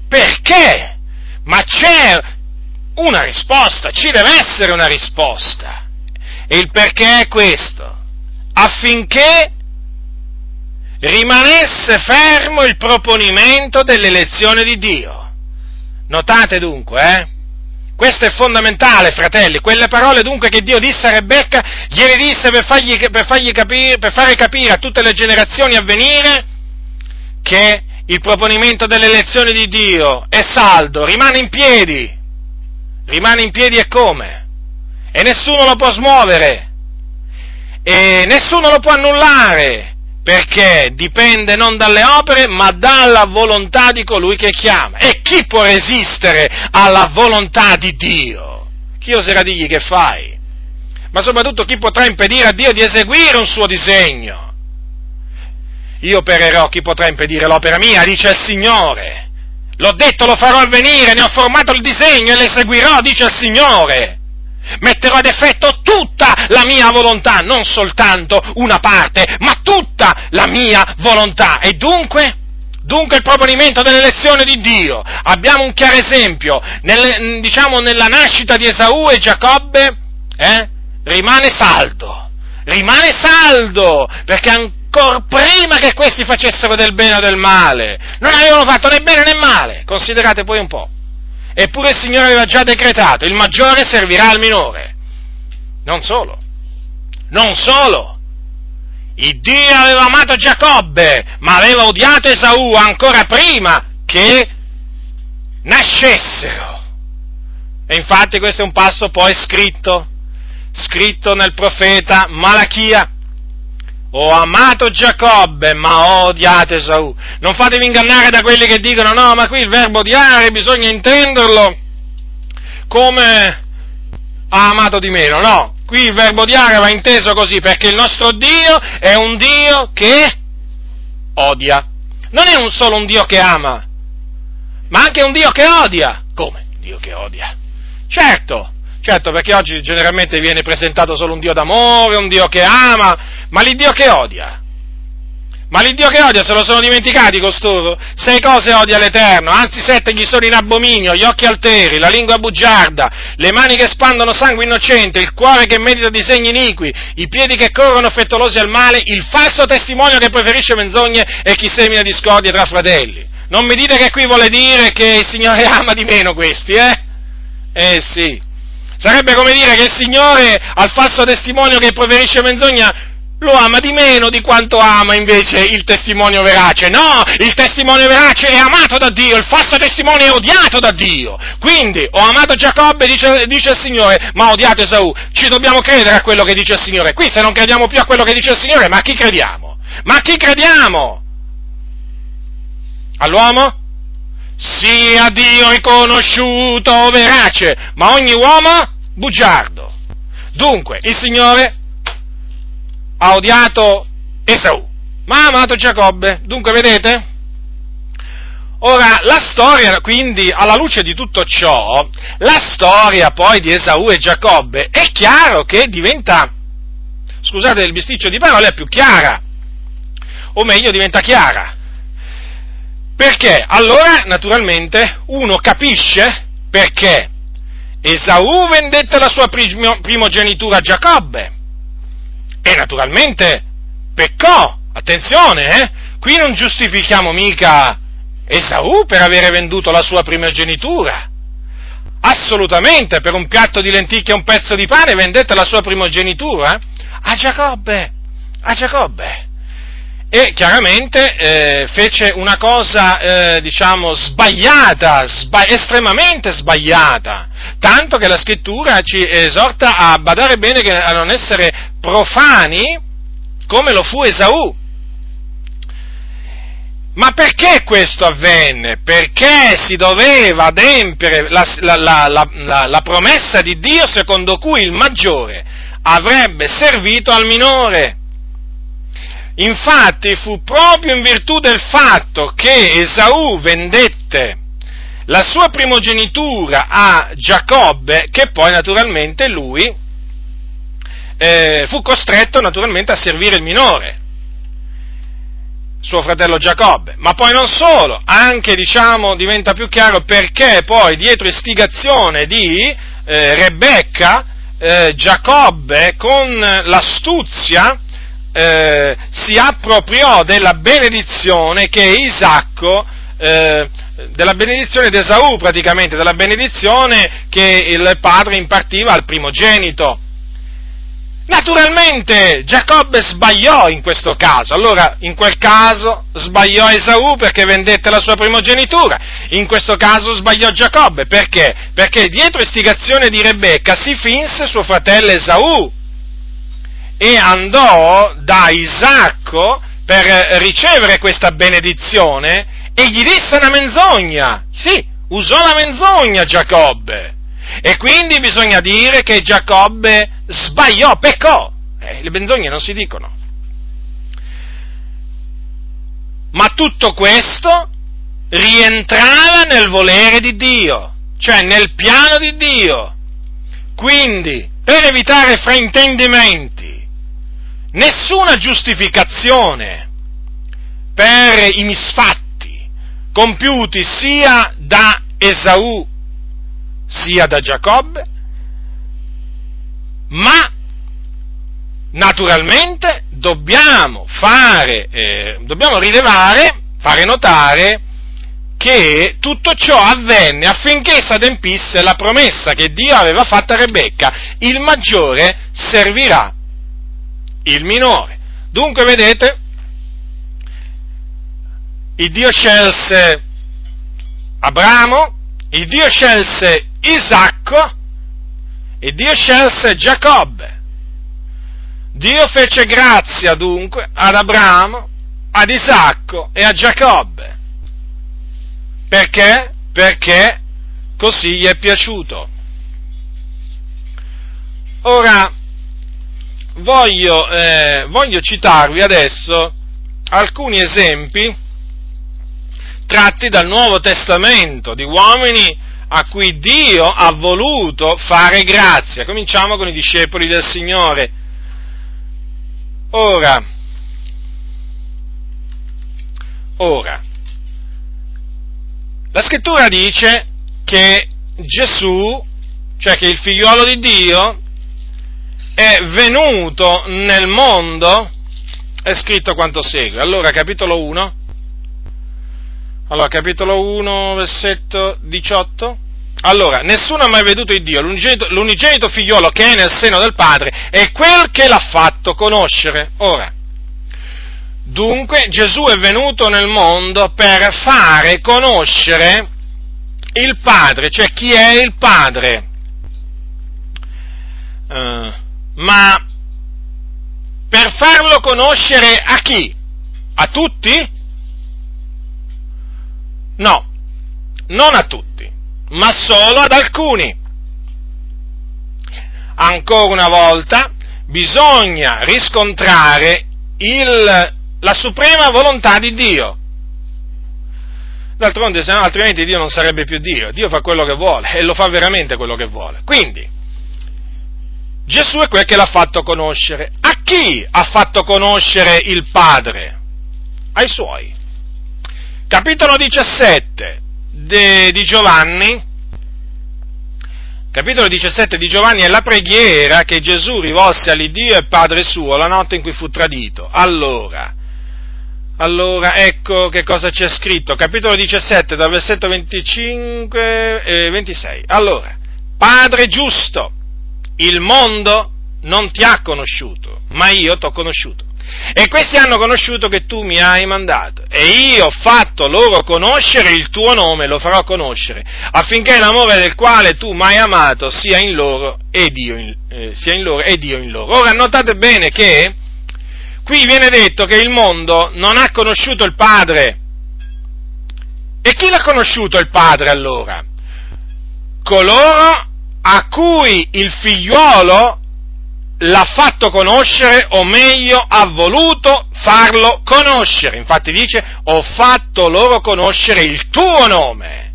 Perché? Ma c'è una risposta, ci deve essere una risposta. E il perché è questo: affinché rimanesse fermo il proponimento dell'elezione di Dio. Notate dunque, questo è fondamentale, fratelli. Quelle parole dunque che Dio disse a Rebecca, gliele disse per fare capire a tutte le generazioni a venire che il proponimento dell'elezione di Dio è saldo, rimane in piedi e come? E nessuno lo può smuovere, e nessuno lo può annullare, perché dipende non dalle opere, ma dalla volontà di colui che chiama. E chi può resistere alla volontà di Dio? Chi oserà dirgli che fai? Ma soprattutto chi potrà impedire a Dio di eseguire un suo disegno? Io opererò, chi potrà impedire l'opera mia, dice il Signore. L'ho detto, lo farò avvenire, ne ho formato il disegno e l'eseguirò, dice il Signore. Metterò ad effetto tutta la mia volontà, non soltanto una parte, ma tutta la mia volontà. E dunque il proponimento dell'elezione di Dio. Abbiamo un chiaro esempio, nella nascita di Esaù e Giacobbe, rimane saldo, perché ancora prima che questi facessero del bene o del male, non avevano fatto né bene né male, considerate poi un po', eppure il Signore aveva già decretato: il maggiore servirà al minore. Non solo, il Dio aveva amato Giacobbe, ma aveva odiato Esaù ancora prima che nascessero, e infatti questo è un passo poi scritto nel profeta Malachia: ho amato Giacobbe, ma ho odiato Esaù. Non fatevi ingannare da quelli che dicono: no, ma qui il verbo odiare bisogna intenderlo come ha amato di meno. No, qui il verbo odiare va inteso così, perché il nostro Dio è un Dio che odia. Non è solo un Dio che ama, ma anche un Dio che odia. Come? Dio che odia? Certo, perché oggi generalmente viene presentato solo un Dio d'amore, un Dio che ama, ma l'Iddio che odia? Ma l'Iddio che odia se lo sono dimenticati costoro? 6 cose odia l'Eterno, anzi 7 gli sono in abominio: gli occhi alteri, la lingua bugiarda, le mani che spandono sangue innocente, il cuore che medita disegni iniqui, i piedi che corrono frettolosi al male, il falso testimonio che preferisce menzogne e chi semina discordie tra fratelli. Non mi dite che qui vuole dire che il Signore ama di meno questi, eh? Eh sì, sarebbe come dire che il Signore al falso testimonio che preferisce menzogna lo ama di meno di quanto ama invece il testimonio verace. No, il testimonio verace è amato da Dio, il falso testimonio è odiato da Dio. Quindi, ho amato Giacobbe, dice il Signore, ma ho odiato Esaù. Ci dobbiamo credere a quello che dice il Signore. Qui se non crediamo più a quello che dice il Signore, ma a chi crediamo? Ma a chi crediamo? All'uomo? Sì, a Dio riconosciuto verace, ma ogni uomo bugiardo. Dunque, il Signore ha odiato Esaù, ma ha amato Giacobbe. Dunque, vedete? Ora, la storia, quindi, alla luce di tutto ciò, la storia poi di Esaù e Giacobbe è chiaro che diventa, scusate il bisticcio di parole, è più chiara, o meglio, diventa chiara, perché allora, naturalmente, uno capisce perché Esaù vendette la sua primogenitura a Giacobbe, e naturalmente peccò. Attenzione, qui non giustifichiamo mica Esaù per avere venduto la sua primogenitura, assolutamente. Per un piatto di lenticchie e un pezzo di pane vendette la sua primogenitura a Giacobbe, e chiaramente fece una cosa sbagliata, estremamente sbagliata, tanto che la Scrittura ci esorta a badare bene a non essere profani come lo fu Esaù. Ma perché questo avvenne? Perché si doveva adempiere la promessa di Dio secondo cui il maggiore avrebbe servito al minore. Infatti fu proprio in virtù del fatto che Esaù vendette la sua primogenitura a Giacobbe che poi naturalmente lui fu costretto naturalmente a servire il minore, suo fratello Giacobbe. Ma poi non solo, anche diventa più chiaro perché poi dietro istigazione di Rebecca, Giacobbe con l'astuzia si appropriò della benedizione che Isacco, della benedizione di Esaù praticamente, della benedizione che il padre impartiva al primogenito. Naturalmente Giacobbe sbagliò in questo caso. Allora, in quel caso sbagliò Esaù perché vendette la sua primogenitura, in questo caso sbagliò Giacobbe. Perché? Perché dietro istigazione di Rebecca si finse suo fratello Esaù e andò da Isacco per ricevere questa benedizione e gli disse una menzogna. Sì, usò la menzogna Giacobbe, e quindi bisogna dire che Giacobbe sbagliò, peccò. Le menzogne non si dicono. Ma tutto questo rientrava nel volere di Dio, cioè nel piano di Dio. Quindi, per evitare fraintendimenti, nessuna giustificazione per i misfatti compiuti sia da Esaù sia da Giacobbe, ma naturalmente dobbiamo fare notare che tutto ciò avvenne affinché s'adempisse la promessa che Dio aveva fatta a Rebecca: il maggiore servirà il minore. Dunque, vedete, il Dio scelse Abramo, il Dio scelse Isacco e Dio scelse Giacobbe. Dio fece grazia dunque ad Abramo, ad Isacco e a Giacobbe. Perché? Perché così gli è piaciuto. Ora, voglio citarvi adesso alcuni esempi tratti dal Nuovo Testamento di uomini a cui Dio ha voluto fare grazia. Cominciamo con i discepoli del Signore. Ora, la scrittura dice che Gesù, cioè che il figliolo di Dio, è venuto nel mondo, è scritto quanto segue. Allora, capitolo 1, versetto 18. Allora, nessuno ha mai veduto il Dio, l'unigenito figliolo che è nel seno del Padre, è quel che l'ha fatto conoscere. Ora, dunque, Gesù è venuto nel mondo per fare conoscere il Padre, cioè chi è il Padre. Ma per farlo conoscere a chi? A tutti? No, non a tutti, ma solo ad alcuni. Ancora una volta, bisogna riscontrare la suprema volontà di Dio. D'altronde, altrimenti Dio non sarebbe più Dio. Dio fa quello che vuole e lo fa veramente quello che vuole. Quindi, Gesù è quel che l'ha fatto conoscere. A chi ha fatto conoscere il Padre? Ai suoi. Capitolo 17 di Giovanni è la preghiera che Gesù rivolse all'Iddio e Padre suo la notte in cui fu tradito. Allora ecco che cosa c'è scritto. Capitolo 17, dal versetto 25 e 26. Allora, Padre giusto, il mondo non ti ha conosciuto, ma io t'ho conosciuto. E questi hanno conosciuto che tu mi hai mandato, e io ho fatto loro conoscere il tuo nome, lo farò conoscere, affinché l'amore del quale tu m'hai amato sia in loro e Dio in loro. Ora notate bene che qui viene detto che il mondo non ha conosciuto il Padre. E chi l'ha conosciuto il Padre allora? Coloro a cui il figliuolo l'ha fatto conoscere, o meglio, ha voluto farlo conoscere. Infatti dice, ho fatto loro conoscere il tuo nome.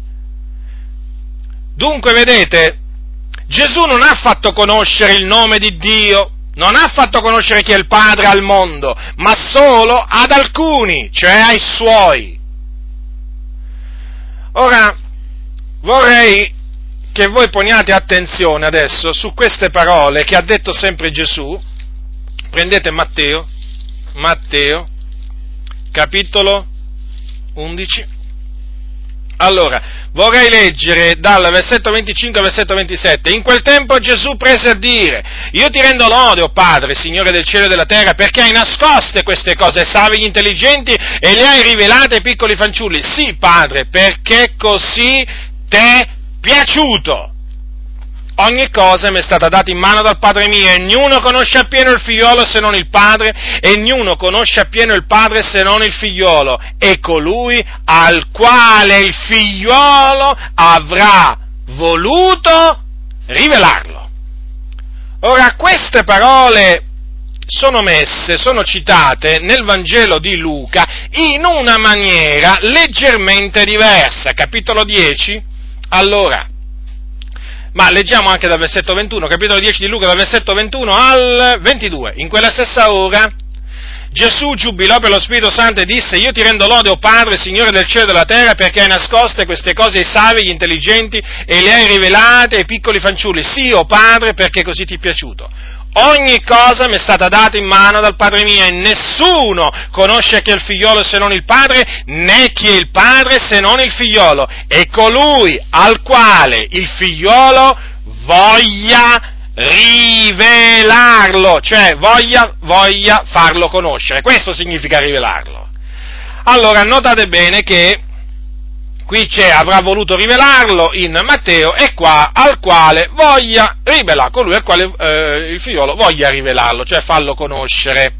Dunque, vedete, Gesù non ha fatto conoscere il nome di Dio, non ha fatto conoscere chi è il Padre al mondo, ma solo ad alcuni, cioè ai suoi. Ora, vorrei che voi poniate attenzione adesso su queste parole che ha detto sempre Gesù. Prendete Matteo, capitolo 11. Allora, vorrei leggere dal versetto 25 al versetto 27. In quel tempo Gesù prese a dire: io ti rendo lode, o Padre, Signore del cielo e della terra, perché hai nascoste queste cose ai savi gli intelligenti e le hai rivelate ai piccoli fanciulli. Sì, Padre, perché così te piaciuto. Ogni cosa mi è stata data in mano dal Padre mio, e ognuno conosce appieno il figliolo se non il Padre, e ognuno conosce appieno il Padre se non il figliolo, e colui al quale il figliolo avrà voluto rivelarlo. Ora, queste parole sono citate nel Vangelo di Luca in una maniera leggermente diversa. Capitolo 10. Allora, ma leggiamo anche dal versetto 21, capitolo 10 di Luca, dal versetto 21 al 22. In quella stessa ora Gesù giubilò per lo Spirito Santo e disse: io ti rendo lode, o Padre, Signore del cielo e della terra, perché hai nascoste queste cose ai savi, agli intelligenti, e le hai rivelate ai piccoli fanciulli. Sì, o Padre, perché così ti è piaciuto. Ogni cosa mi è stata data in mano dal Padre mio, e nessuno conosce chi è il figliolo se non il Padre, né chi è il Padre se non il figliolo, e colui al quale il figliolo voglia rivelarlo, cioè voglia farlo conoscere. Questo significa rivelarlo. Allora, notate bene che qui c'è avrà voluto rivelarlo in Matteo, e qua al quale voglia rivelarlo, colui al quale il figliolo voglia rivelarlo, cioè farlo conoscere.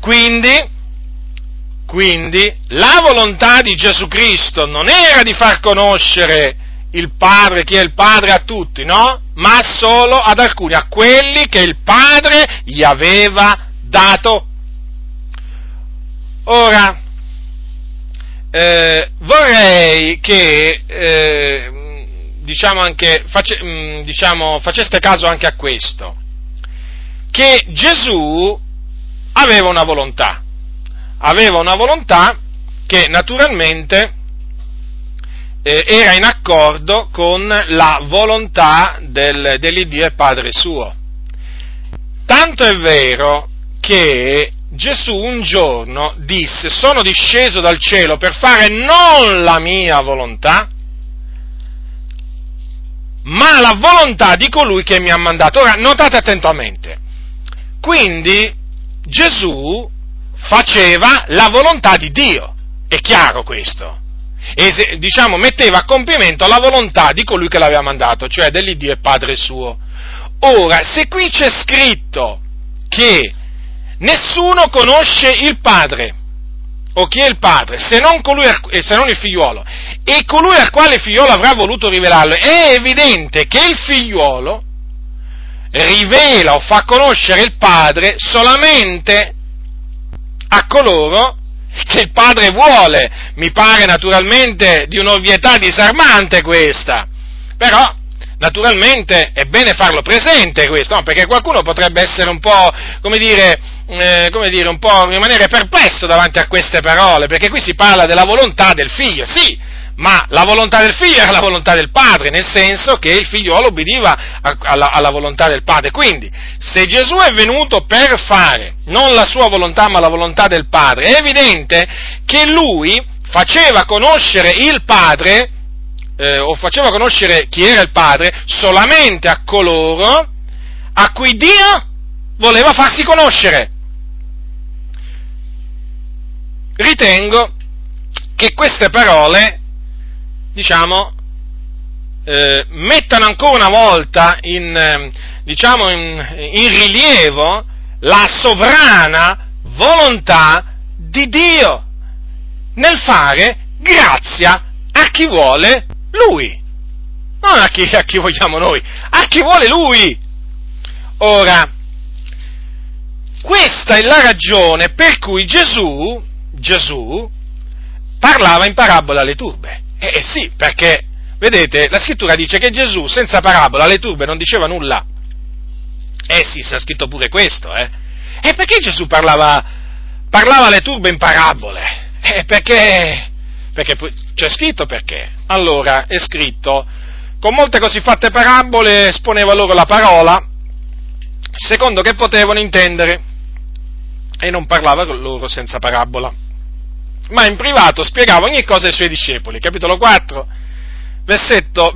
Quindi la volontà di Gesù Cristo non era di far conoscere il Padre, chi è il Padre, a tutti, no? Ma solo ad alcuni, a quelli che il Padre gli aveva dato. Ora, vorrei che diciamo anche, faceste caso anche a questo, che Gesù aveva una volontà che naturalmente era in accordo con la volontà dell'Iddio e Padre suo. Tanto è vero che Gesù un giorno disse: sono disceso dal cielo per fare non la mia volontà, ma la volontà di colui che mi ha mandato. Ora, notate attentamente, quindi Gesù faceva la volontà di Dio, è chiaro questo, e diciamo metteva a compimento la volontà di colui che l'aveva mandato, cioè dell'Iddio e Padre suo. Ora, se qui c'è scritto che nessuno conosce il Padre, o chi è il Padre, se non il Figliuolo, e colui al quale il Figliuolo avrà voluto rivelarlo, è evidente che il Figliuolo rivela o fa conoscere il Padre solamente a coloro che il Padre vuole. Mi pare naturalmente di un'ovvietà disarmante questa, però naturalmente è bene farlo presente questo, no? Perché qualcuno potrebbe essere un po', un po' rimanere perplesso davanti a queste parole, perché qui si parla della volontà del Figlio, sì, ma la volontà del Figlio era la volontà del Padre, nel senso che il Figliolo obbediva alla volontà del Padre. Quindi, se Gesù è venuto per fare non la sua volontà, ma la volontà del Padre, è evidente che lui faceva conoscere il Padre, o faceva conoscere chi era il Padre solamente a coloro a cui Dio voleva farsi conoscere. Ritengo che queste parole, mettano ancora una volta in rilievo la sovrana volontà di Dio nel fare grazia a chi vuole Lui, non a chi vogliamo noi, a chi vuole Lui. Ora, questa è la ragione per cui Gesù parlava in parabola alle turbe. Sì, perché, vedete, la scrittura dice che Gesù senza parabola alle turbe non diceva nulla. Sì, sta scritto pure questo, E perché Gesù parlava alle turbe in parabole? Perché c'è scritto perché. Allora, è scritto: con molte cosifatte parabole esponeva loro la parola, secondo che potevano intendere, e non parlava con loro senza parabola, ma in privato spiegava ogni cosa ai suoi discepoli. Capitolo 4, versetto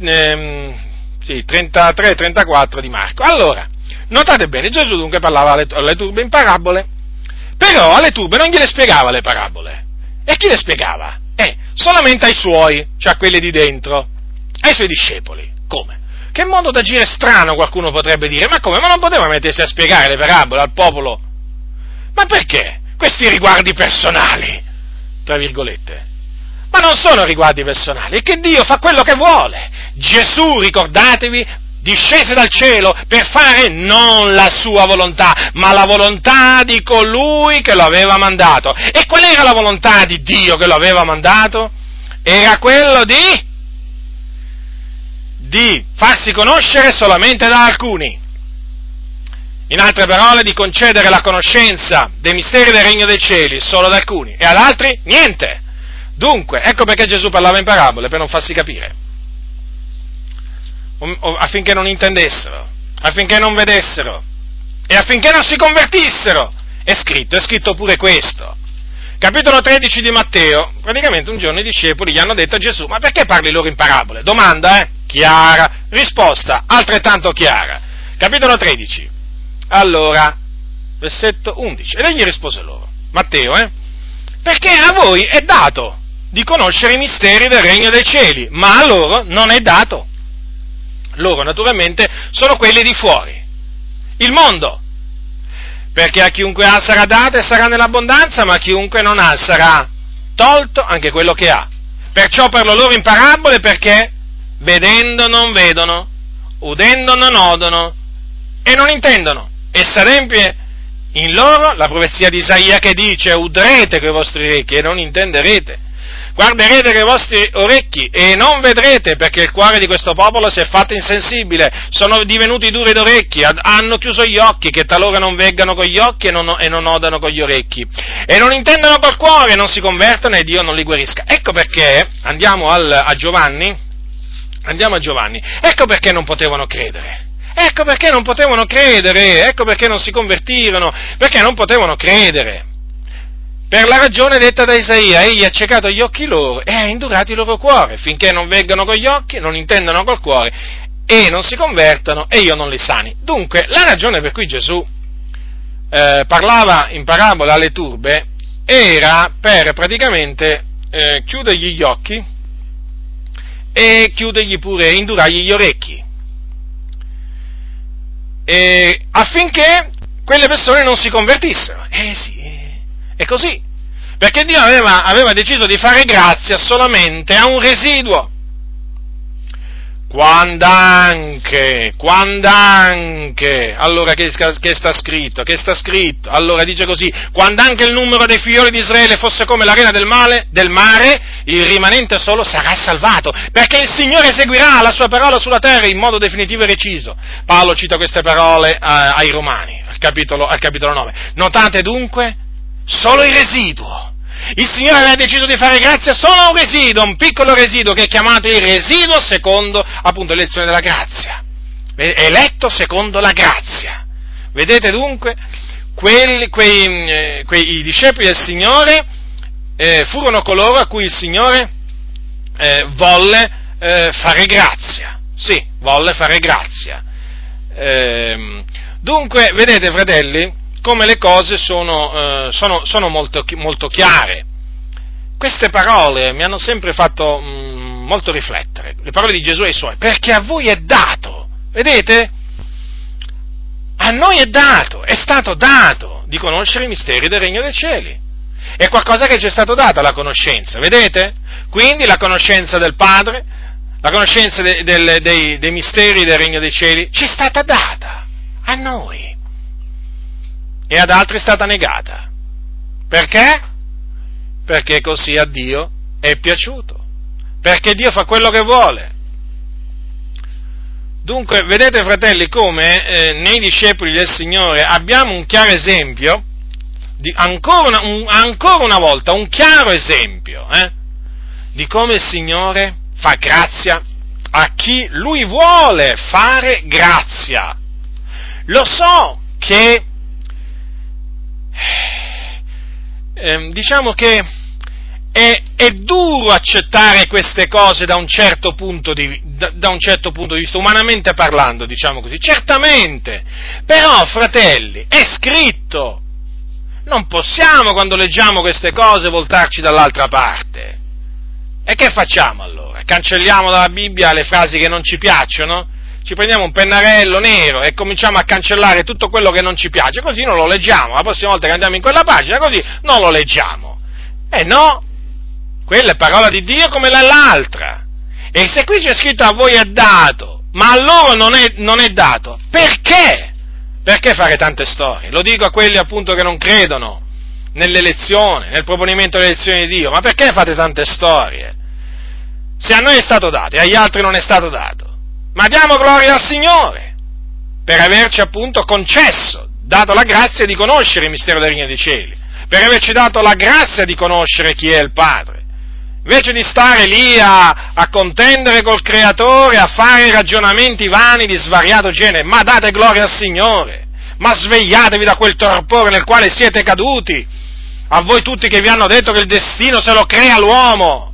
33-34 di Marco. Allora, notate bene, Gesù dunque parlava alle turbe in parabole, però alle turbe non gliele spiegava le parabole. E chi le spiegava? Solamente ai suoi, cioè a quelli di dentro, ai suoi discepoli. Come? Che modo d'agire strano, qualcuno potrebbe dire. Ma come? Ma non poteva mettersi a spiegare le parabole al popolo? Ma perché? Questi riguardi personali, tra virgolette. Ma non sono riguardi personali, è che Dio fa quello che vuole. Gesù, ricordatevi, discese dal cielo per fare non la sua volontà, ma la volontà di colui che lo aveva mandato. E qual era la volontà di Dio che lo aveva mandato? Era quello di farsi conoscere solamente da alcuni. In altre parole, di concedere la conoscenza dei misteri del Regno dei Cieli solo ad alcuni, e ad altri niente. Dunque, ecco perché Gesù parlava in parabole, per non farsi capire, affinché non intendessero, affinché non vedessero e affinché non si convertissero. È scritto pure questo. Capitolo 13 di Matteo, praticamente un giorno i discepoli gli hanno detto a Gesù: ma perché parli loro in parabole? Domanda, chiara, risposta altrettanto chiara. Capitolo 13, allora, versetto 11, ed egli rispose loro, Matteo, perché a voi è dato di conoscere i misteri del Regno dei Cieli, ma a loro non è dato. Loro naturalmente sono quelli di fuori, il mondo, perché a chiunque ha sarà dato e sarà nell'abbondanza, ma a chiunque non ha sarà tolto anche quello che ha. Perciò parlo loro in parabole, perché vedendo non vedono, udendo non odono e non intendono. E s'adempie in loro la profezia di Isaia che dice: udrete coi vostri orecchi e non intenderete, guarderete con i vostri orecchi e non vedrete, perché il cuore di questo popolo si è fatto insensibile, sono divenuti duri d'orecchi, hanno chiuso gli occhi, che talora non veggano con gli occhi e non odano con gli orecchi, e non intendono col cuore, non si convertono e Dio non li guarisca. Ecco perché, andiamo a Giovanni, ecco perché non potevano credere. Ecco perché non potevano credere, ecco perché non si convertirono, perché non potevano credere. Per la ragione detta da Isaia, egli ha accecato gli occhi loro e ha indurato il loro cuore, finché non veggano con gli occhi, non intendono col cuore e non si convertano e io non li sani. Dunque, la ragione per cui Gesù parlava in parabola alle turbe era per praticamente chiudergli gli occhi e chiudergli pure, indurargli gli orecchi. Affinché quelle persone non si convertissero. Sì, è così, perché Dio aveva deciso di fare grazia solamente a un residuo, quand'anche, allora che sta scritto, allora dice così: quand'anche il numero dei figlioli di Israele fosse come l'arena del mare, il rimanente solo sarà salvato, perché il Signore eseguirà la sua parola sulla terra in modo definitivo e reciso. Paolo cita queste parole ai Romani, al capitolo 9. Notate dunque, solo il residuo. Il Signore aveva deciso di fare grazia solo a un residuo, un piccolo residuo che è chiamato il residuo secondo, appunto, l'elezione della grazia, eletto secondo la grazia. Vedete dunque, i discepoli del Signore furono coloro a cui il Signore volle fare grazia. Sì, volle fare grazia. Dunque, vedete, fratelli, come le cose sono molto, molto chiare. Queste parole mi hanno sempre fatto molto riflettere, le parole di Gesù ai Suoi, perché a voi è dato, vedete? A noi è stato dato di conoscere i misteri del Regno dei Cieli, è qualcosa che ci è stato dato, la conoscenza, vedete? Quindi la conoscenza del Padre, la conoscenza dei misteri del Regno dei Cieli ci è stata data, a noi. E ad altri è stata negata. Perché? Perché così a Dio è piaciuto, perché Dio fa quello che vuole. Dunque, vedete, fratelli, come nei discepoli del Signore abbiamo un chiaro esempio, ancora una volta, un chiaro esempio di come il Signore fa grazia a chi Lui vuole fare grazia. Lo so che diciamo che è duro accettare queste cose da un certo punto di vista, umanamente parlando, diciamo così, certamente, però, fratelli, è scritto, non possiamo, quando leggiamo queste cose, voltarci dall'altra parte. E che facciamo allora? Cancelliamo dalla Bibbia le frasi che non ci piacciono? Ci prendiamo un pennarello nero e cominciamo a cancellare tutto quello che non ci piace, così non lo leggiamo, la prossima volta che andiamo in quella pagina così non lo leggiamo. No, quella è parola di Dio come l'altra. E se qui c'è scritto a voi è dato, ma a loro non è dato, perché? Perché fare tante storie? Lo dico a quelli, appunto, che non credono nell'elezione, nel proponimento dell'elezione di Dio, ma perché fate tante storie? Se a noi è stato dato e agli altri non è stato dato, ma diamo gloria al Signore per averci, appunto, concesso, dato la grazia di conoscere il mistero del Regno dei Cieli, per averci dato la grazia di conoscere chi è il Padre, invece di stare lì a contendere col Creatore, a fare ragionamenti vani di svariato genere. Ma date gloria al Signore, ma svegliatevi da quel torpore nel quale siete caduti, a voi tutti che vi hanno detto che il destino se lo crea l'uomo,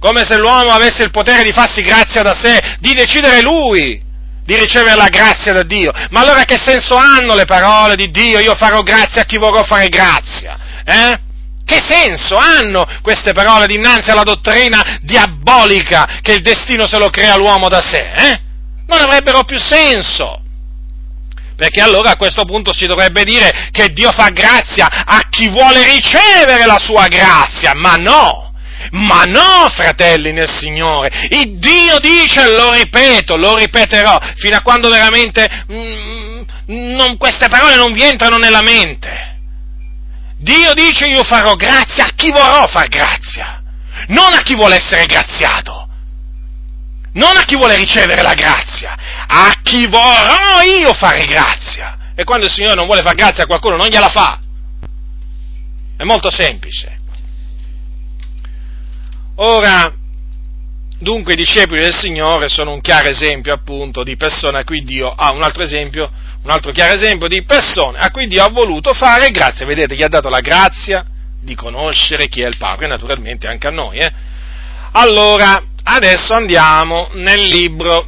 come se l'uomo avesse il potere di farsi grazia da sé, di decidere lui, di ricevere la grazia da Dio. Ma allora che senso hanno le parole di Dio? Io farò grazia a chi vorrò fare grazia, Che senso hanno queste parole dinanzi alla dottrina diabolica che il destino se lo crea l'uomo da sé, Non avrebbero più senso, perché allora a questo punto si dovrebbe dire che Dio fa grazia a chi vuole ricevere la sua grazia, ma no, fratelli nel Signore, il Dio dice, lo ripeterò, fino a quando veramente queste parole non vi entrano nella mente. Dio dice: io farò grazia a chi vorrò far grazia, non a chi vuole essere graziato, non a chi vuole ricevere la grazia, a chi vorrò io fare grazia. E quando il Signore non vuole fare grazia a qualcuno, non gliela fa. È molto semplice. Ora, dunque, i discepoli del Signore sono un chiaro esempio, appunto, di persone a cui Dio ha un altro chiaro esempio di persone a cui Dio ha voluto fare grazia. Vedete, gli ha dato la grazia di conoscere chi è il Padre, naturalmente anche a noi. Allora, adesso andiamo nel libro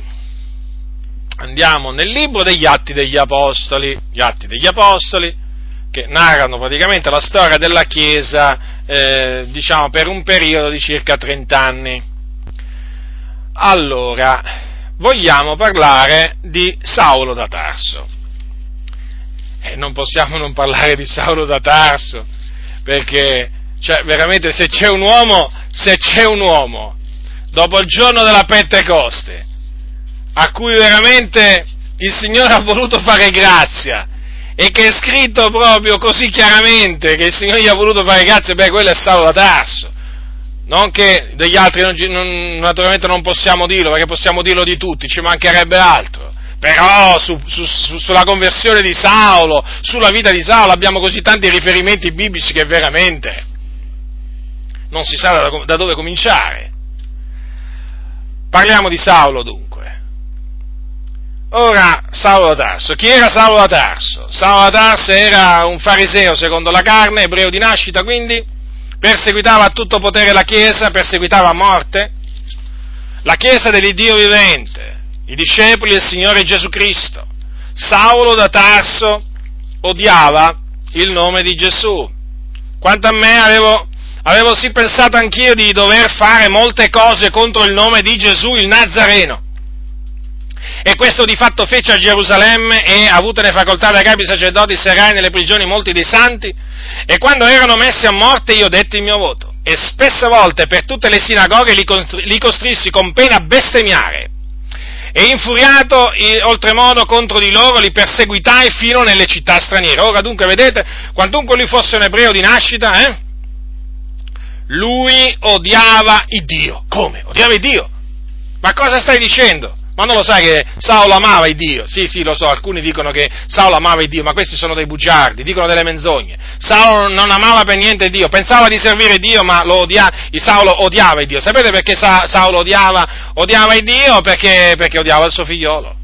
degli Atti degli Apostoli, gli Atti degli Apostoli, che narrano praticamente la storia della Chiesa, diciamo, per un periodo di circa 30 anni. Allora, vogliamo parlare di Saulo da Tarso. Non possiamo non parlare di Saulo da Tarso, perché, cioè, veramente, se c'è un uomo, dopo il giorno della Pentecoste, a cui veramente il Signore ha voluto fare grazia, e che è scritto proprio così chiaramente che il Signore gli ha voluto fare grazia, beh, quello è Saulo da Tarso. Non che degli altri, naturalmente non possiamo dirlo, perché possiamo dirlo di tutti, ci mancherebbe altro. Però sulla conversione di Saulo, sulla vita di Saulo, abbiamo così tanti riferimenti biblici che veramente non si sa da dove cominciare. Parliamo di Saulo, dunque. Ora, Saulo da Tarso. Chi era Saulo da Tarso? Saulo da Tarso era un fariseo secondo la carne, ebreo di nascita, quindi perseguitava a tutto potere la Chiesa, perseguitava a morte la Chiesa dell'Iddio vivente, i discepoli del Signore Gesù Cristo. Saulo da Tarso odiava il nome di Gesù. Quanto a me, avevo sì pensato anch'io di dover fare molte cose contro il nome di Gesù il Nazareno. E questo di fatto fece a Gerusalemme, e avutene facoltà dai capi sacerdoti serrai nelle prigioni molti dei santi, e quando erano messi a morte io detti il mio voto, e spesse volte per tutte le sinagoghe li costrissi con pena a bestemmiare. E infuriato oltremodo contro di loro li perseguitai fino nelle città straniere. Ora dunque, vedete, quantunque lui fosse un ebreo di nascita, lui odiava il Dio. Come? Odiava il Dio? Ma cosa stai dicendo? Ma non lo sai che Saulo amava il Dio? Sì, lo so, alcuni dicono che Saulo amava il Dio, ma questi sono dei bugiardi, dicono delle menzogne. Saulo non amava per niente Dio, pensava di servire Dio, ma Saulo odiava il Dio. Sapete perché Saulo odiava il Dio? Perché odiava il suo figliolo.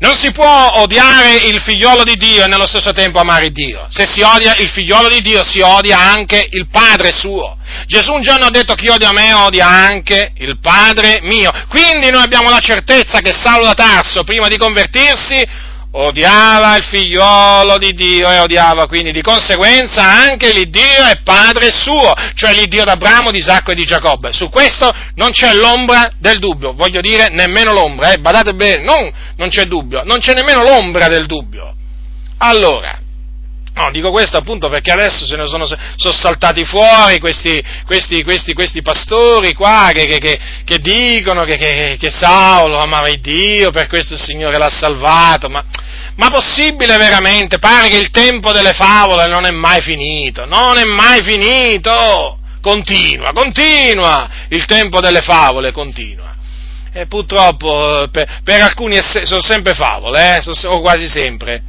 Non si può odiare il figliolo di Dio e nello stesso tempo amare Dio. Se si odia il figliolo di Dio, si odia anche il Padre suo. Gesù un giorno ha detto: chi odia me odia anche il Padre mio. Quindi noi abbiamo la certezza che Saulo da Tarso, prima di convertirsi, odiava il figliolo di Dio e odiava quindi di conseguenza anche l'Iddio e Padre suo, cioè l'Iddio d'Abramo, di Isacco e di Giacobbe. Su questo non c'è l'ombra del dubbio, voglio dire nemmeno l'ombra, badate bene, non c'è dubbio, non c'è nemmeno l'ombra del dubbio. Allora, no, dico questo appunto perché adesso se ne sono saltati fuori questi pastori qua che dicono che Saulo amava il Dio, per questo il Signore l'ha salvato, ma possibile veramente? Pare che il tempo delle favole non è mai finito, continua, il tempo delle favole continua. E purtroppo per alcuni sono sempre favole, o quasi sempre.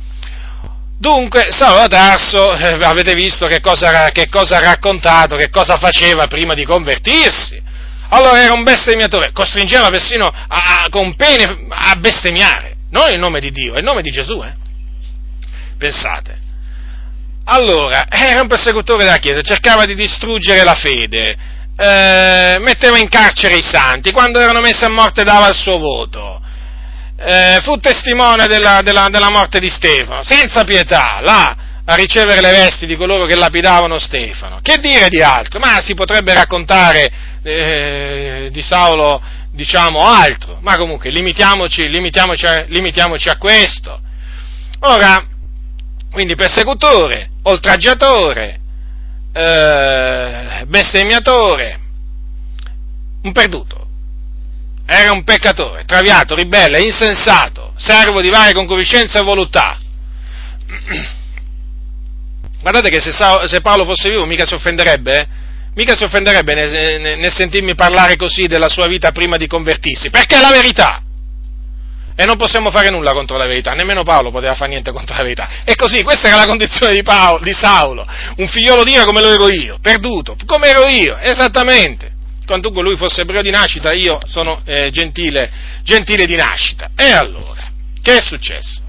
Dunque, Saulo da Tarso, avete visto che cosa ha raccontato, che cosa faceva prima di convertirsi. Allora era un bestemmiatore, costringeva persino con pene a bestemmiare, non il nome di Dio, è il nome di Gesù, Pensate. Allora, era un persecutore della Chiesa, cercava di distruggere la fede, metteva in carcere i santi, quando erano messi a morte dava il suo voto. Fu testimone della morte di Stefano, senza pietà, là a ricevere le vesti di coloro che lapidavano Stefano. Che dire di altro? Ma si potrebbe raccontare di Saulo, diciamo, altro, ma comunque limitiamoci a questo. Ora, quindi persecutore, oltraggiatore, bestemmiatore, un perduto. Era un peccatore, traviato, ribelle, insensato, servo di varie concupiscenze e voluttà. Guardate che se Paolo fosse vivo mica si offenderebbe, mica si offenderebbe nel sentirmi parlare così della sua vita prima di convertirsi, perché è la verità. E non possiamo fare nulla contro la verità, nemmeno Paolo poteva fare niente contro la verità. E così, questa era la condizione di Saulo, un figliolo di Dio come lo ero io, perduto, come ero io, esattamente. Quantunque lui fosse ebreo di nascita, io sono gentile di nascita. E allora, che è successo?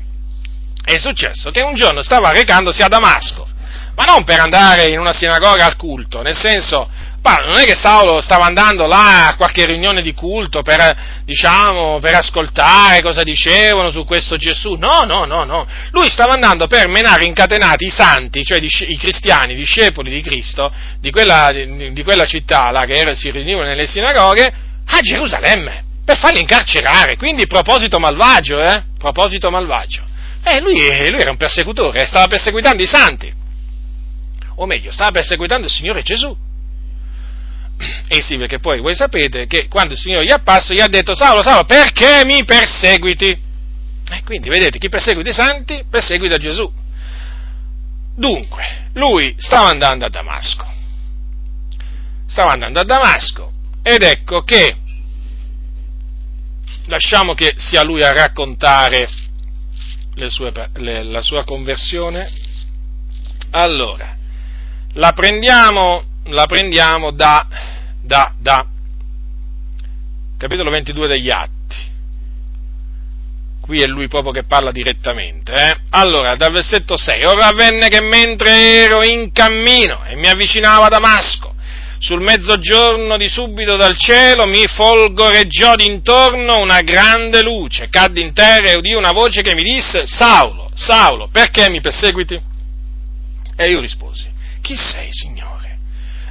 È successo che un giorno stava recandosi a Damasco, ma non per andare in una sinagoga al culto, nel senso, non è che Saulo stava andando là a qualche riunione di culto per ascoltare cosa dicevano su questo Gesù, no, lui stava andando per menare incatenati i santi, cioè i cristiani, i discepoli di Cristo, di quella città là si riunivano nelle sinagoghe, a Gerusalemme, per farli incarcerare, quindi proposito malvagio. Lui era un persecutore, stava perseguitando i santi, o meglio, stava perseguitando il Signore Gesù. E sì, perché poi voi sapete che quando il Signore gli apparso gli ha detto: Saulo, perché mi perseguiti? E quindi vedete, chi perseguita i santi perseguita Gesù. Dunque, lui stava andando a Damasco, ed ecco che lasciamo che sia lui a raccontare la sua conversione. Allora, la prendiamo da capitolo 22 degli Atti. Qui è lui proprio che parla direttamente. Allora, dal versetto 6: Ora avvenne che mentre ero in cammino e mi avvicinavo a Damasco, sul mezzogiorno di subito dal cielo mi folgoreggiò d'intorno una grande luce, caddi in terra e udii una voce che mi disse: Saulo, Saulo, perché mi perseguiti? E io risposi: Chi sei, Signore?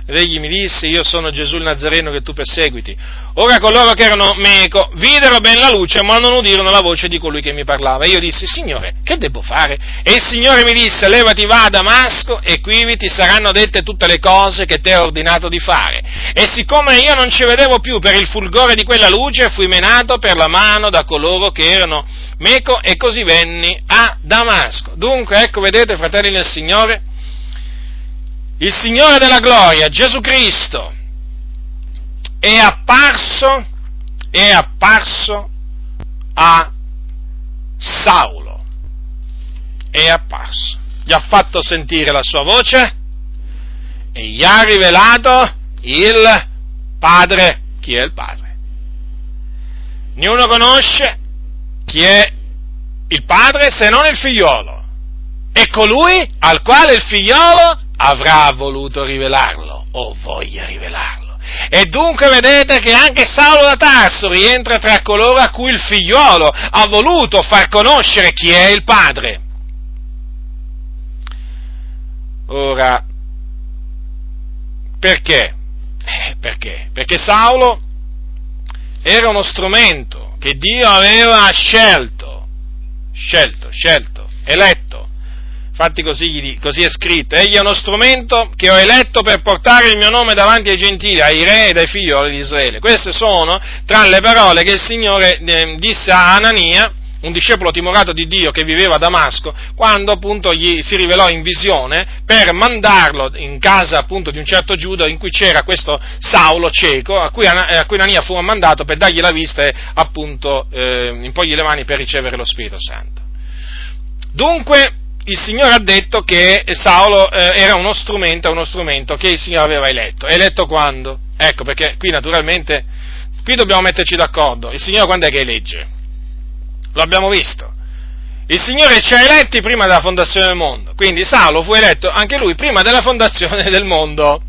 Ed egli mi disse: Io sono Gesù il Nazareno che tu perseguiti. Ora coloro che erano meco videro ben la luce, ma non udirono la voce di colui che mi parlava. E io dissi: Signore, che devo fare? E il Signore mi disse: Levati, va a Damasco, e quivi ti saranno dette tutte le cose che ti ho ordinato di fare. E siccome io non ci vedevo più per il fulgore di quella luce, fui menato per la mano da coloro che erano meco, e così venni a Damasco. Dunque, ecco, vedete, fratelli nel Signore, il Signore della gloria, Gesù Cristo, è apparso a Saulo, gli ha fatto sentire la sua voce e gli ha rivelato il Padre. Chi è il Padre? Nessuno conosce chi è il Padre se non il figliolo, e colui al quale il figliolo avrà voluto rivelarlo, o voglia rivelarlo. E dunque vedete che anche Saulo da Tarso rientra tra coloro a cui il figliolo ha voluto far conoscere chi è il Padre. Ora, perché? Perché Saulo era uno strumento che Dio aveva scelto, eletto. Infatti così è scritto: egli è uno strumento che ho eletto per portare il mio nome davanti ai gentili, ai re ed ai figlioli di Israele. Queste sono tra le parole che il Signore disse a Anania, un discepolo timorato di Dio che viveva a Damasco, quando appunto gli si rivelò in visione per mandarlo in casa appunto di un certo Giuda, in cui c'era questo Saulo cieco, a cui Anania fu mandato per dargli la vista e appunto imporgli le mani per ricevere lo Spirito Santo. Dunque, il Signore ha detto che Saulo era uno strumento che il Signore aveva eletto. Eletto quando? Ecco, perché qui naturalmente, qui dobbiamo metterci d'accordo. Il Signore quando è che elegge? Lo abbiamo visto. Il Signore ci ha eletti prima della fondazione del mondo. Quindi Saulo fu eletto anche lui prima della fondazione del mondo.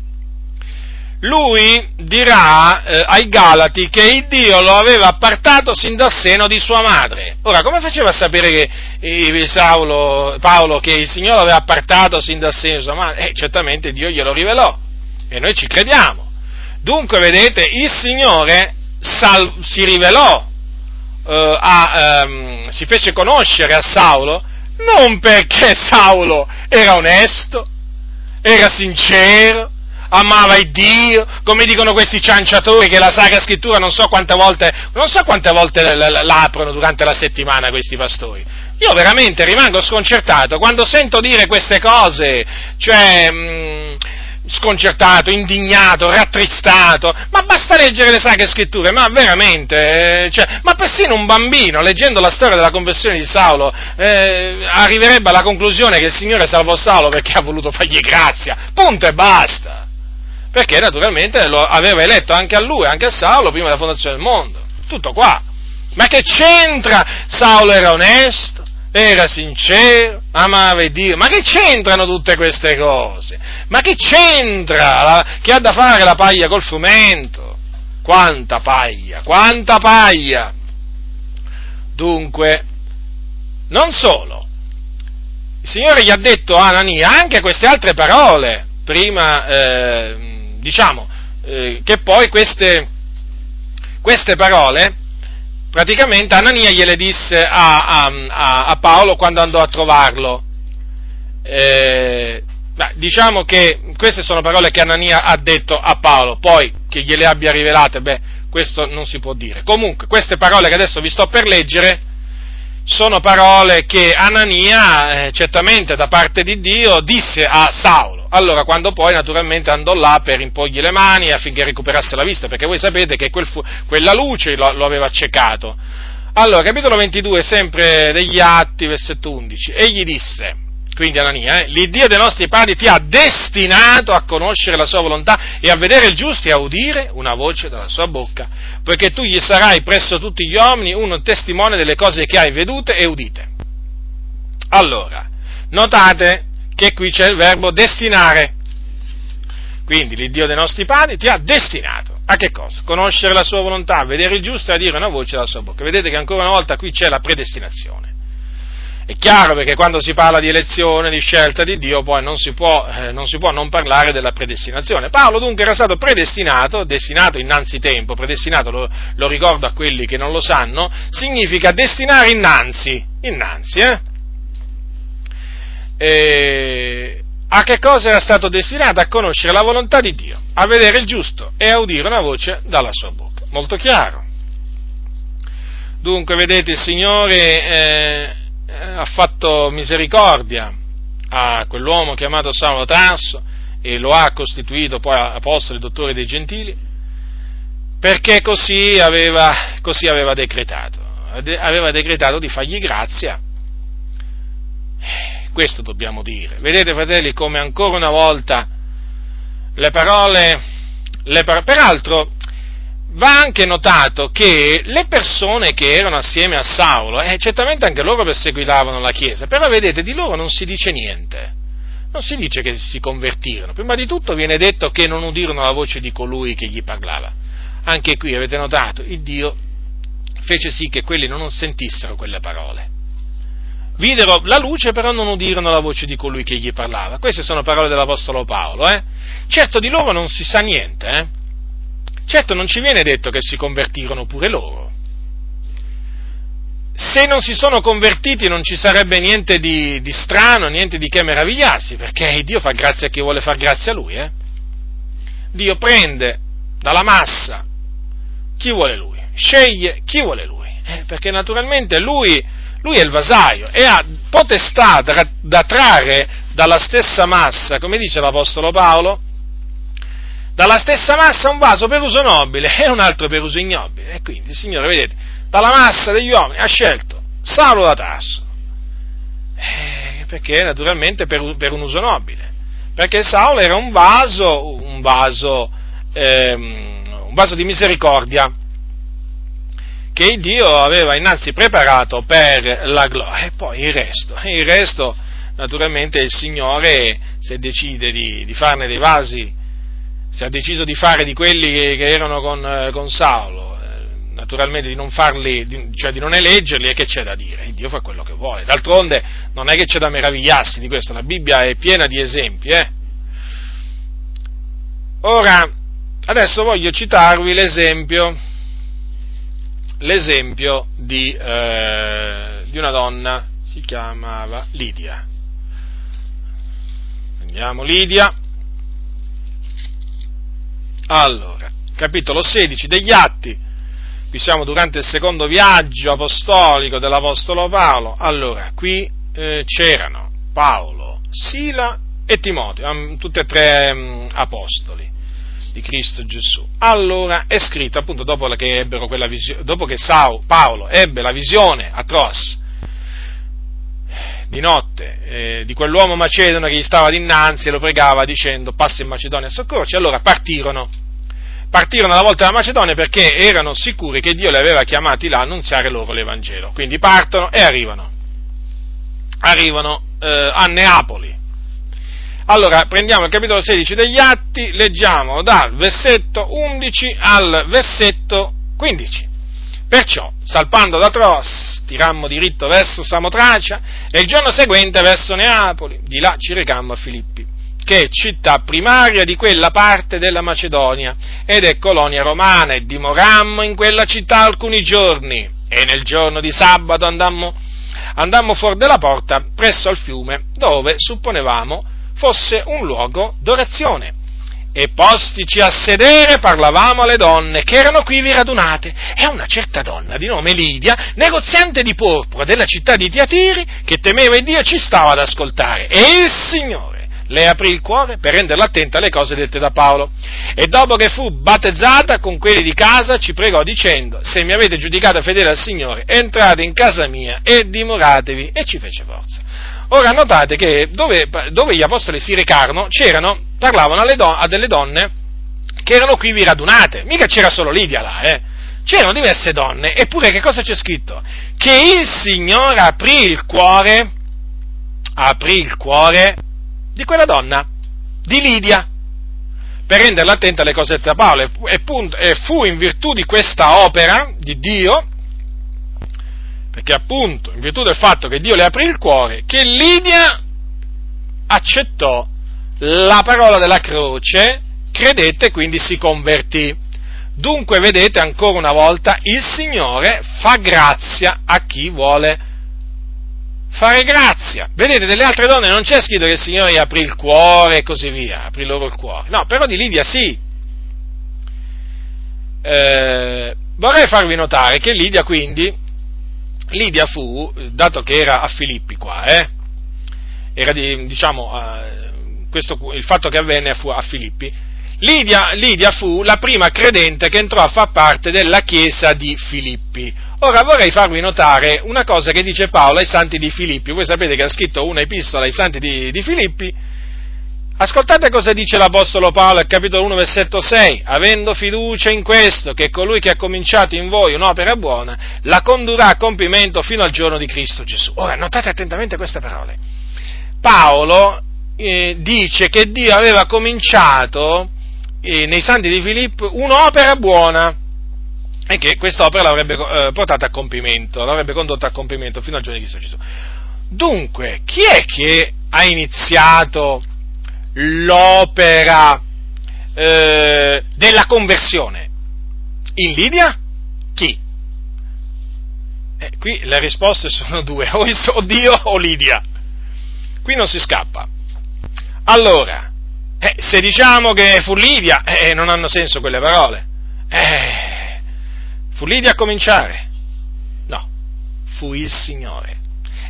Lui dirà ai Galati che il Dio lo aveva appartato sin dal seno di sua madre. Ora, come faceva a sapere che Paolo che il Signore lo aveva appartato sin dal seno di sua madre? Certamente Dio glielo rivelò, e noi ci crediamo. Dunque, vedete, il Signore si rivelò, si fece conoscere a Saulo, non perché Saulo era onesto, era sincero, amava il Dio, come dicono questi cianciatori che la Sacra Scrittura non so quante volte l'aprono durante la settimana questi pastori. Io veramente rimango sconcertato quando sento dire queste cose, cioè sconcertato, indignato, rattristato, ma basta leggere le Sacre Scritture, ma veramente, ma persino un bambino, leggendo la storia della conversione di Saulo, arriverebbe alla conclusione che il Signore salvò Saulo perché ha voluto fargli grazia, punto e basta, perché naturalmente lo aveva eletto anche a lui, anche a Saulo, prima della fondazione del mondo, tutto qua, ma che c'entra? Saulo era onesto, era sincero, amava Dio, ma che c'entrano tutte queste cose? Ma che c'entra? Che ha da fare la paglia col frumento? Quanta paglia, quanta paglia! Dunque, non solo, il Signore gli ha detto a Anania anche queste altre parole, prima, che poi queste parole... Praticamente Anania gliele disse a Paolo quando andò a trovarlo. Diciamo che queste sono parole che Anania ha detto a Paolo, poi che gliele abbia rivelate, questo non si può dire. Comunque, queste parole che adesso vi sto per leggere sono parole che Anania, certamente da parte di Dio, disse a Saulo. Allora, quando poi naturalmente andò là per imporgli le mani affinché recuperasse la vista, perché voi sapete che quella luce lo aveva accecato. Allora, capitolo 22, sempre degli Atti, versetto 11, egli disse, quindi Anania, l'Iddio dei nostri padri ti ha destinato a conoscere la sua volontà e a vedere il giusto e a udire una voce dalla sua bocca, poiché tu gli sarai presso tutti gli uomini un testimone delle cose che hai vedute e udite. Allora, notate che qui c'è il verbo destinare, quindi l'Iddio dei nostri padri ti ha destinato, a che cosa? Conoscere la sua volontà, a vedere il giusto e a dire una voce dalla sua bocca. Vedete che ancora una volta qui c'è la predestinazione, è chiaro, perché quando si parla di elezione, di scelta di Dio, poi non si può non parlare della predestinazione. Paolo dunque era stato predestinato, destinato innanzi tempo, predestinato, lo ricordo a quelli che non lo sanno, significa destinare innanzi. A che cosa era stato destinato? A conoscere la volontà di Dio, a vedere il giusto e a udire una voce dalla sua bocca. Molto chiaro. Dunque, vedete, il Signore ha fatto misericordia a quell'uomo chiamato Saulo da Tarso e lo ha costituito poi apostolo e dottore dei Gentili, perché così aveva decretato. Aveva decretato di fargli grazia. Questo dobbiamo dire. Vedete, fratelli, come ancora una volta peraltro va anche notato che le persone che erano assieme a Saulo, certamente anche loro perseguitavano la Chiesa, però vedete, di loro non si dice niente, non si dice che si convertirono, prima di tutto viene detto che non udirono la voce di colui che gli parlava. Anche qui avete notato, il Dio fece sì che quelli non sentissero quelle parole. Videro la luce, però non udirono la voce di colui che gli parlava. Queste sono parole dell'Apostolo Paolo, Certo di loro non si sa niente, Certo non ci viene detto che si convertirono pure loro. Se non si sono convertiti non ci sarebbe niente di strano, niente di che meravigliarsi, perché Dio fa grazia a chi vuole far grazia a Lui, Dio prende dalla massa chi vuole Lui, sceglie chi vuole Lui, perché naturalmente Lui è il vasaio e ha potestà da trarre dalla stessa massa, come dice l'Apostolo Paolo, dalla stessa massa un vaso per uso nobile e un altro per uso ignobile. E quindi il Signore, vedete, dalla massa degli uomini ha scelto Saulo da Tarso, perché naturalmente per un uso nobile, perché Saulo era un vaso di misericordia, che Dio aveva innanzi preparato per la gloria, e poi il resto naturalmente il Signore, se decide di farne dei vasi, se ha deciso di fare di quelli che erano con Saulo, naturalmente di non farli, cioè di non eleggerli, e che c'è da dire? Dio fa quello che vuole, d'altronde non è che c'è da meravigliarsi di questo, la Bibbia è piena di esempi, Ora, adesso voglio citarvi l'esempio di una donna, si chiamava Lidia. Andiamo, Lidia. Allora, capitolo 16 degli Atti, qui siamo durante il secondo viaggio apostolico dell'Apostolo Paolo. Allora, qui c'erano Paolo, Sila e Timoteo, tutti e tre apostoli di Cristo Gesù. Allora è scritto, appunto, dopo che Paolo ebbe la visione atroce di notte di quell'uomo macedone che gli stava dinanzi e lo pregava dicendo: passa in Macedonia a soccorci. Allora partirono alla volta dalla Macedonia, perché erano sicuri che Dio li aveva chiamati là a annunziare loro l'Evangelo. Quindi partono e arrivano a Neapoli. Allora prendiamo il capitolo 16 degli Atti, leggiamo dal versetto 11 al versetto 15. Perciò, salpando da Tros, tirammo diritto verso Samotracia e il giorno seguente verso Neapoli, di là ci recammo a Filippi, che è città primaria di quella parte della Macedonia ed è colonia romana, e dimorammo in quella città alcuni giorni, e nel giorno di sabato andammo fuori della porta presso al fiume, dove supponevamo fosse un luogo d'orazione. E postici a sedere parlavamo alle donne che erano quivi radunate, e una certa donna di nome Lidia, negoziante di porpora della città di Tiatiri, che temeva Dio, ci stava ad ascoltare, e il Signore le aprì il cuore per renderla attenta alle cose dette da Paolo. E dopo che fu battezzata con quelli di casa, ci pregò dicendo: se mi avete giudicata fedele al Signore, entrate in casa mia e dimoratevi. E ci fece forza. Ora notate che dove gli apostoli si recarono parlavano a delle donne che erano quivi radunate, mica c'era solo Lidia là, c'erano diverse donne, eppure che cosa c'è scritto? Che il Signore aprì il cuore di quella donna, di Lidia, per renderla attenta alle cose da Paolo, e fu in virtù di questa opera di Dio, perché appunto in virtù del fatto che Dio le aprì il cuore, che Lidia accettò la parola della croce, credette e quindi si convertì. Dunque vedete ancora una volta il Signore fa grazia a chi vuole fare grazia. Vedete, delle altre donne non c'è scritto che il Signore gli aprì il cuore e così via, aprì loro il cuore, no, però di Lidia sì. Vorrei farvi notare che Lidia fu, dato che era a Filippi qua, era questo, il fatto che avvenne fu a Filippi. Lidia fu la prima credente che entrò a far parte della chiesa di Filippi. Ora vorrei farvi notare una cosa che dice Paolo ai santi di Filippi. Voi sapete che ha scritto una epistola ai santi di Filippi. Ascoltate cosa dice l'apostolo Paolo al capitolo 1 versetto 6: avendo fiducia in questo, che colui che ha cominciato in voi un'opera buona la condurrà a compimento fino al giorno di Cristo Gesù. Ora notate attentamente queste parole. Paolo dice che Dio aveva cominciato nei santi di Filippi un'opera buona, e che questa opera l'avrebbe portata a compimento, l'avrebbe condotta a compimento fino al giorno di Cristo Gesù. Dunque, chi è che ha iniziato l'opera della conversione? In Lidia? Chi? Qui le risposte sono due: o Dio o Lidia. Qui non si scappa. Allora, se diciamo che fu Lidia, non hanno senso quelle parole. Fu Lidia a cominciare? No, fu il Signore.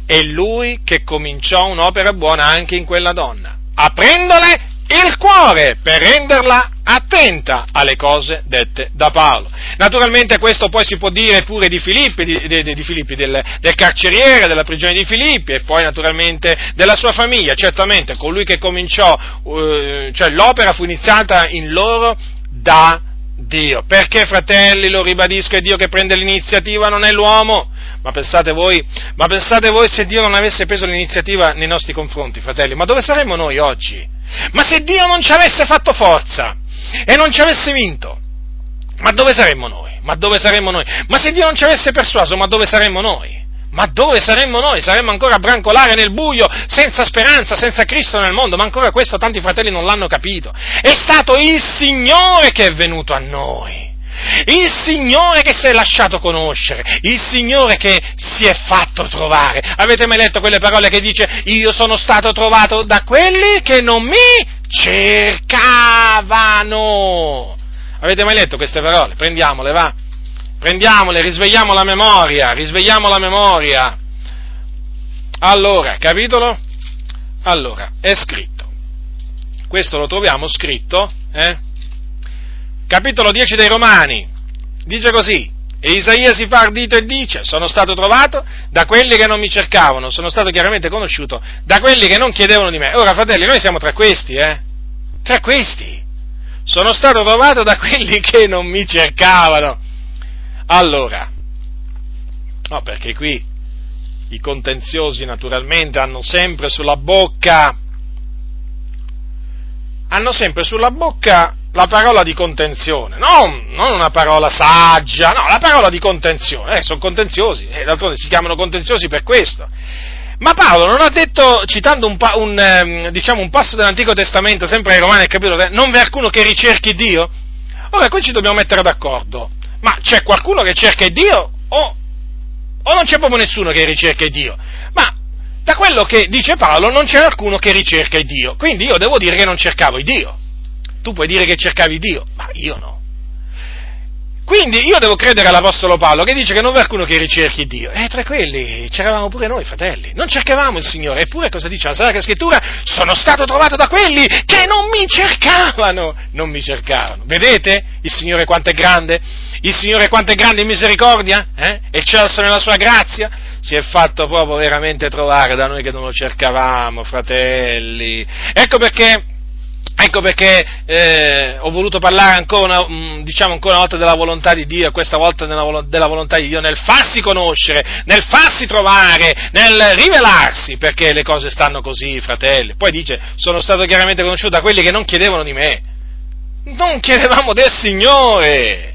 È Lui che cominciò un'opera buona anche in quella donna, aprendole il cuore per renderla attenta alle cose dette da Paolo. Naturalmente questo poi si può dire pure di Filippi, del carceriere, della prigione di Filippi, e poi naturalmente della sua famiglia. Certamente colui che cominciò, cioè l'opera fu iniziata in loro da Dio, perché, fratelli, lo ribadisco, è Dio che prende l'iniziativa, non è l'uomo. Ma pensate voi se Dio non avesse preso l'iniziativa nei nostri confronti, fratelli, ma dove saremmo noi oggi? Ma se Dio non ci avesse fatto forza e non ci avesse vinto, ma dove saremmo noi? Ma se Dio non ci avesse persuaso, ma dove saremmo noi? Saremmo ancora a brancolare nel buio, senza speranza, senza Cristo nel mondo. Ma ancora questo tanti fratelli non l'hanno capito. È stato il Signore che è venuto a noi, il Signore che si è lasciato conoscere, il Signore che si è fatto trovare. Avete mai letto quelle parole che dice: io sono stato trovato da quelli che non mi cercavano? Avete mai letto queste parole? Prendiamole, va. Prendiamole, risvegliamo la memoria. Allora, è scritto, Questo lo troviamo scritto, capitolo 10 dei Romani, dice così: e Isaia si fa ardito e dice: sono stato trovato da quelli che non mi cercavano, sono stato chiaramente conosciuto da quelli che non chiedevano di me. Ora, fratelli, noi siamo tra questi, tra questi. Sono stato trovato da quelli che non mi cercavano. Allora, no, perché qui i contenziosi naturalmente hanno sempre sulla bocca la parola di contenzione, non una parola saggia, no, la parola di contenzione, sono contenziosi, d'altronde si chiamano contenziosi per questo. Ma Paolo non ha detto, citando un passo dell'Antico Testamento, sempre ai Romani, capitolo 3, non v'è alcuno che ricerchi Dio? Ora, qui ci dobbiamo mettere d'accordo, ma c'è qualcuno che cerca Dio o non c'è proprio nessuno che ricerca Dio? Ma da quello che dice Paolo non c'è alcuno che ricerca Dio, quindi io devo dire che non cercavo Dio. Tu puoi dire che cercavi Dio, ma io no. Quindi io devo credere all'Apostolo Paolo che dice che non v'è alcuno che ricerchi Dio. Tra quelli c'eravamo pure noi, fratelli. Non cercavamo il Signore. Eppure cosa dice la Sacra Scrittura? Sono stato trovato da quelli che non mi cercavano. Non mi cercavano. Vedete il Signore quanto è grande? Il Signore quanto è grande in misericordia? Eccelso nella sua grazia? Si è fatto proprio veramente trovare da noi che non lo cercavamo, fratelli. Ecco perché ho voluto parlare ancora una volta della volontà di Dio, questa volta della volontà di Dio nel farsi conoscere, nel farsi trovare, nel rivelarsi, perché le cose stanno così, fratelli. Poi dice: sono stato chiaramente conosciuto da quelli che non chiedevano di me. Non chiedevamo del Signore,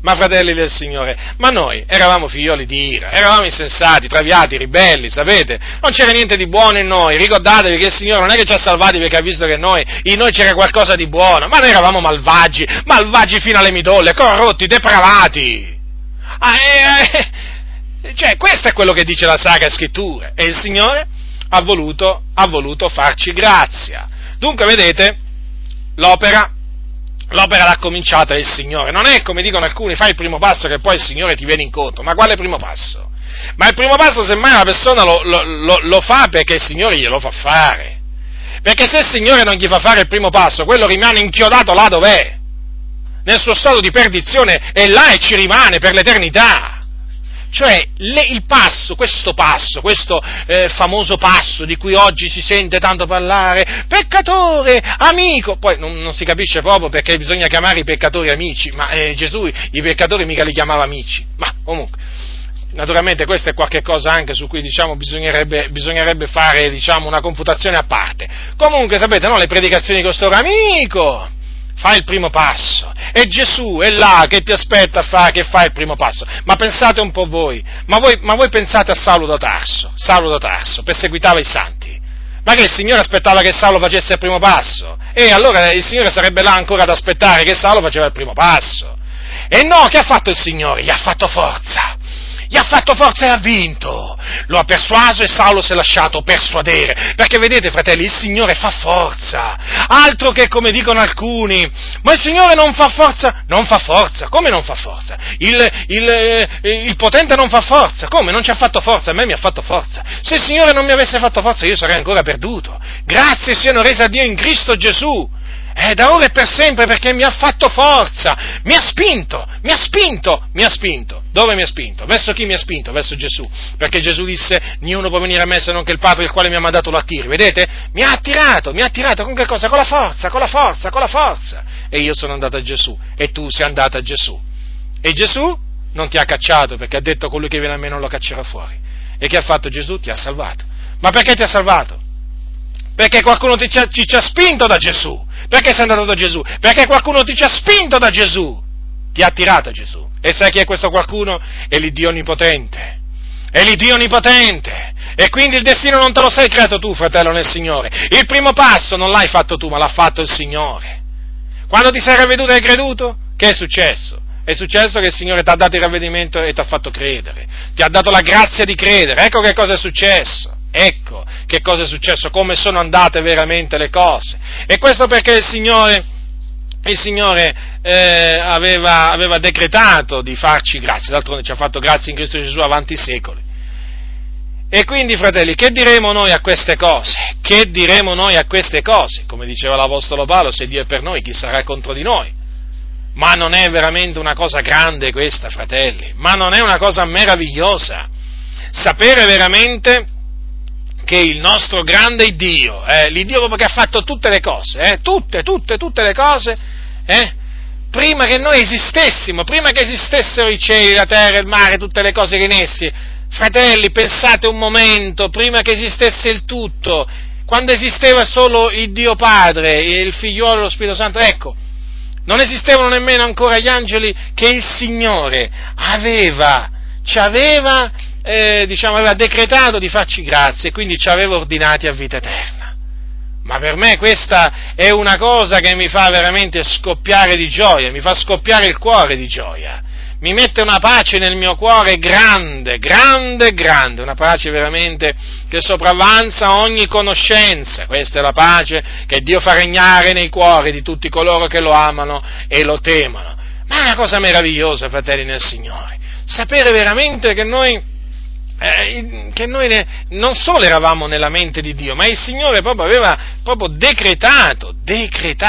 ma fratelli del Signore, ma noi eravamo figlioli di ira, eravamo insensati, traviati, ribelli, sapete? Non c'era niente di buono in noi. Ricordatevi che il Signore non è che ci ha salvati perché ha visto che in noi c'era qualcosa di buono, ma noi eravamo malvagi fino alle midolle, corrotti, depravati. Cioè, questo è quello che dice la Sacra Scrittura, e il Signore ha voluto farci grazia. Dunque, vedete, l'opera l'ha cominciata il Signore. Non è, come dicono alcuni, fai il primo passo che poi il Signore ti viene incontro. Ma quale primo passo? Ma il primo passo semmai la persona lo fa perché il Signore glielo fa fare. Perché se il Signore non gli fa fare il primo passo, quello rimane inchiodato là dov'è, nel suo stato di perdizione, e là e ci rimane per l'eternità. Cioè, questo famoso passo di cui oggi si sente tanto parlare, peccatore, amico, poi non si capisce proprio perché bisogna chiamare i peccatori amici, ma Gesù i peccatori mica li chiamava amici, ma comunque, naturalmente questo è qualche cosa anche su cui, bisognerebbe fare, una confutazione a parte. Comunque, sapete, no, le predicazioni di costoro: amico, fai il primo passo, e Gesù è là che ti aspetta che fai il primo passo. Ma pensate un po' voi, ma voi pensate a Saulo da Tarso, perseguitava i santi, ma che il Signore aspettava che Saulo facesse il primo passo? E allora il Signore sarebbe là ancora ad aspettare che Saulo faceva il primo passo? E no, che ha fatto il Signore? Gli ha fatto forza e ha vinto, lo ha persuaso e Saulo si è lasciato persuadere, perché vedete, fratelli, il Signore fa forza, altro che come dicono alcuni: ma il Signore non fa forza, come non fa forza? Il potente non fa forza, come? Non ci ha fatto forza? A me mi ha fatto forza. Se il Signore non mi avesse fatto forza io sarei ancora perduto. Grazie siano rese a Dio in Cristo Gesù, da ora e per sempre, perché mi ha fatto forza, mi ha spinto. Dove mi ha spinto? Verso chi mi ha spinto? Verso Gesù, perché Gesù disse: "Niuno può venire a me se non che il Padre, il quale mi ha mandato, lo attiri". Vedete? Mi ha attirato con che cosa? Con la forza. E io sono andato a Gesù, e tu sei andato a Gesù. E Gesù non ti ha cacciato, perché ha detto: "Colui che viene a me non lo caccerà fuori". E che ha fatto Gesù? Ti ha salvato. Ma perché ti ha salvato? Perché qualcuno ci ha spinto da Gesù. Perché sei andato da Gesù? Perché qualcuno ti ci ha spinto da Gesù, ti ha attirato a Gesù. E sai chi è questo qualcuno? È l'Iddio Onnipotente. E quindi il destino non te lo sei creato tu, fratello nel Signore. Il primo passo non l'hai fatto tu, ma l'ha fatto il Signore. Quando ti sei ravveduto e hai creduto, che è successo? È successo che il Signore ti ha dato il ravvedimento e ti ha fatto credere. Ti ha dato la grazia di credere. Ecco che cosa è successo. Ecco che cosa è successo, come sono andate veramente le cose. E questo perché il Signore aveva decretato di farci grazia. D'altronde ci ha fatto grazia in Cristo Gesù avanti i secoli. E quindi, fratelli, che diremo noi a queste cose? Che diremo noi a queste cose? Come diceva l'Apostolo Paolo, se Dio è per noi, chi sarà contro di noi? Ma non è veramente una cosa grande questa, fratelli? Ma non è una cosa meravigliosa? Sapere veramente che il nostro grande Dio, l'Iddio proprio che ha fatto tutte le cose, tutte le cose, prima che noi esistessimo, prima che esistessero i cieli, la terra, il mare, tutte le cose che in essi, fratelli, pensate un momento, prima che esistesse il tutto, quando esisteva solo il Dio Padre, il Figliolo e lo Spirito Santo, ecco, non esistevano nemmeno ancora gli angeli che il Signore aveva decretato di farci grazie e quindi ci aveva ordinati a vita eterna. Ma per me questa è una cosa che mi fa veramente scoppiare di gioia, mi fa scoppiare il cuore di gioia, mi mette una pace nel mio cuore grande, grande, grande, una pace veramente che sopravvanza ogni conoscenza. Questa è la pace che Dio fa regnare nei cuori di tutti coloro che lo amano e lo temono. Ma è una cosa meravigliosa, fratelli nel Signore, sapere veramente che noi non solo eravamo nella mente di Dio, ma il Signore proprio aveva proprio decretato,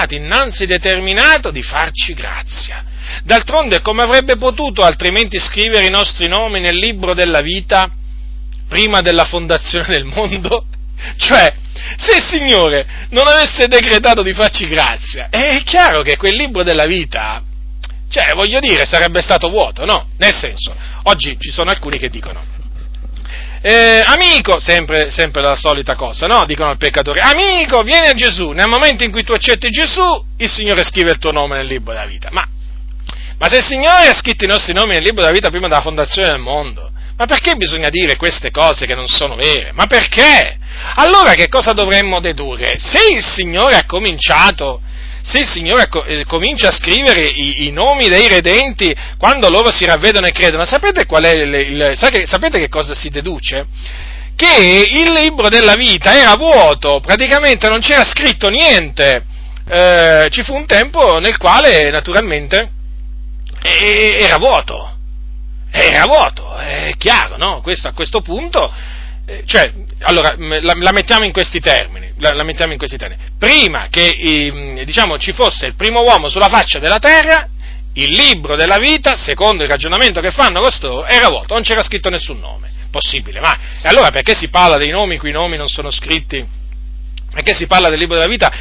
innanzi determinato di farci grazia. D'altronde, come avrebbe potuto altrimenti scrivere i nostri nomi nel libro della vita prima della fondazione del mondo? Cioè, se il Signore non avesse decretato di farci grazia, è chiaro che quel libro della vita, cioè, voglio dire, sarebbe stato vuoto, no? Nel senso, oggi ci sono alcuni che dicono, amico, sempre la solita cosa, no? Dicono al peccatore, amico, vieni a Gesù, nel momento in cui tu accetti Gesù, il Signore scrive il tuo nome nel libro della vita. Ma se il Signore ha scritto i nostri nomi nel libro della vita prima della fondazione del mondo, ma perché bisogna dire queste cose che non sono vere? Ma perché? Allora che cosa dovremmo dedurre? Se il Signore ha cominciato... Se il Signore comincia a scrivere i nomi dei redenti quando loro si ravvedono e credono, sapete che cosa si deduce? Che il libro della vita era vuoto, praticamente non c'era scritto niente. Ci fu un tempo nel quale naturalmente era vuoto, è chiaro, no? Questo, a questo punto, cioè, allora, la mettiamo in questi termini, prima che, diciamo, ci fosse il primo uomo sulla faccia della terra, il libro della vita, secondo il ragionamento che fanno costoro, era vuoto, non c'era scritto nessun nome, possibile, ma, e allora perché si parla dei nomi, cui nomi non sono scritti, perché si parla del libro della vita,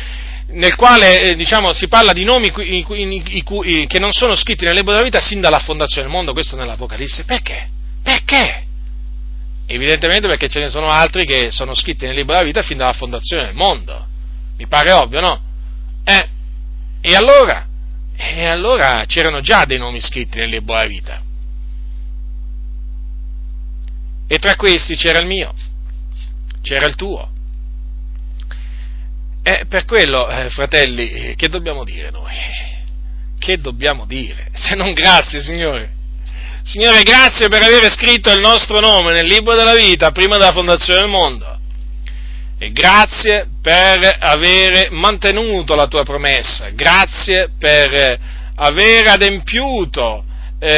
nel quale, diciamo, si parla di nomi che non sono scritti nel libro della vita sin dalla fondazione del mondo, questo nell'Apocalisse, perché? Perché? Evidentemente perché ce ne sono altri che sono scritti nel libro della vita fin dalla fondazione del mondo, mi pare ovvio, no? E allora c'erano già dei nomi scritti nel libro della vita, e tra questi c'era il mio, c'era il tuo, e per quello, fratelli, che dobbiamo dire noi? Che dobbiamo dire? Se non grazie, Signore! Signore, grazie per aver scritto il nostro nome nel libro della vita prima della fondazione del mondo, e grazie per aver mantenuto la tua promessa, grazie per aver adempiuto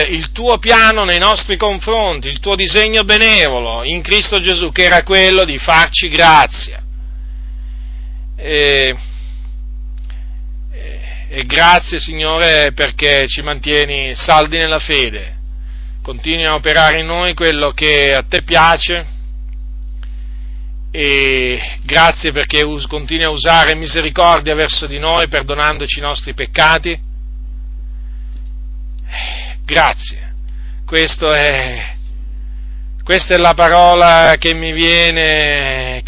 il tuo piano nei nostri confronti, il tuo disegno benevolo in Cristo Gesù, che era quello di farci grazia. E grazie, Signore, perché ci mantieni saldi nella fede. Continui a operare in noi quello che a te piace, e grazie perché continui a usare misericordia verso di noi, perdonandoci i nostri peccati. Grazie. Questa è la parola che mi viene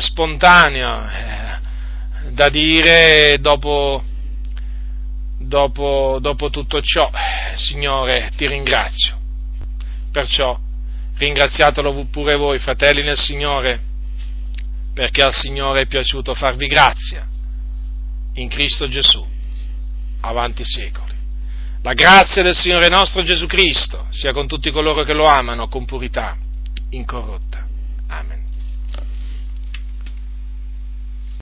spontanea da dire dopo tutto ciò. Signore, ti ringrazio. Perciò ringraziatelo pure voi, fratelli nel Signore, perché al Signore è piaciuto farvi grazia in Cristo Gesù, avanti secoli. La grazia del Signore nostro Gesù Cristo sia con tutti coloro che lo amano con purità incorrotta.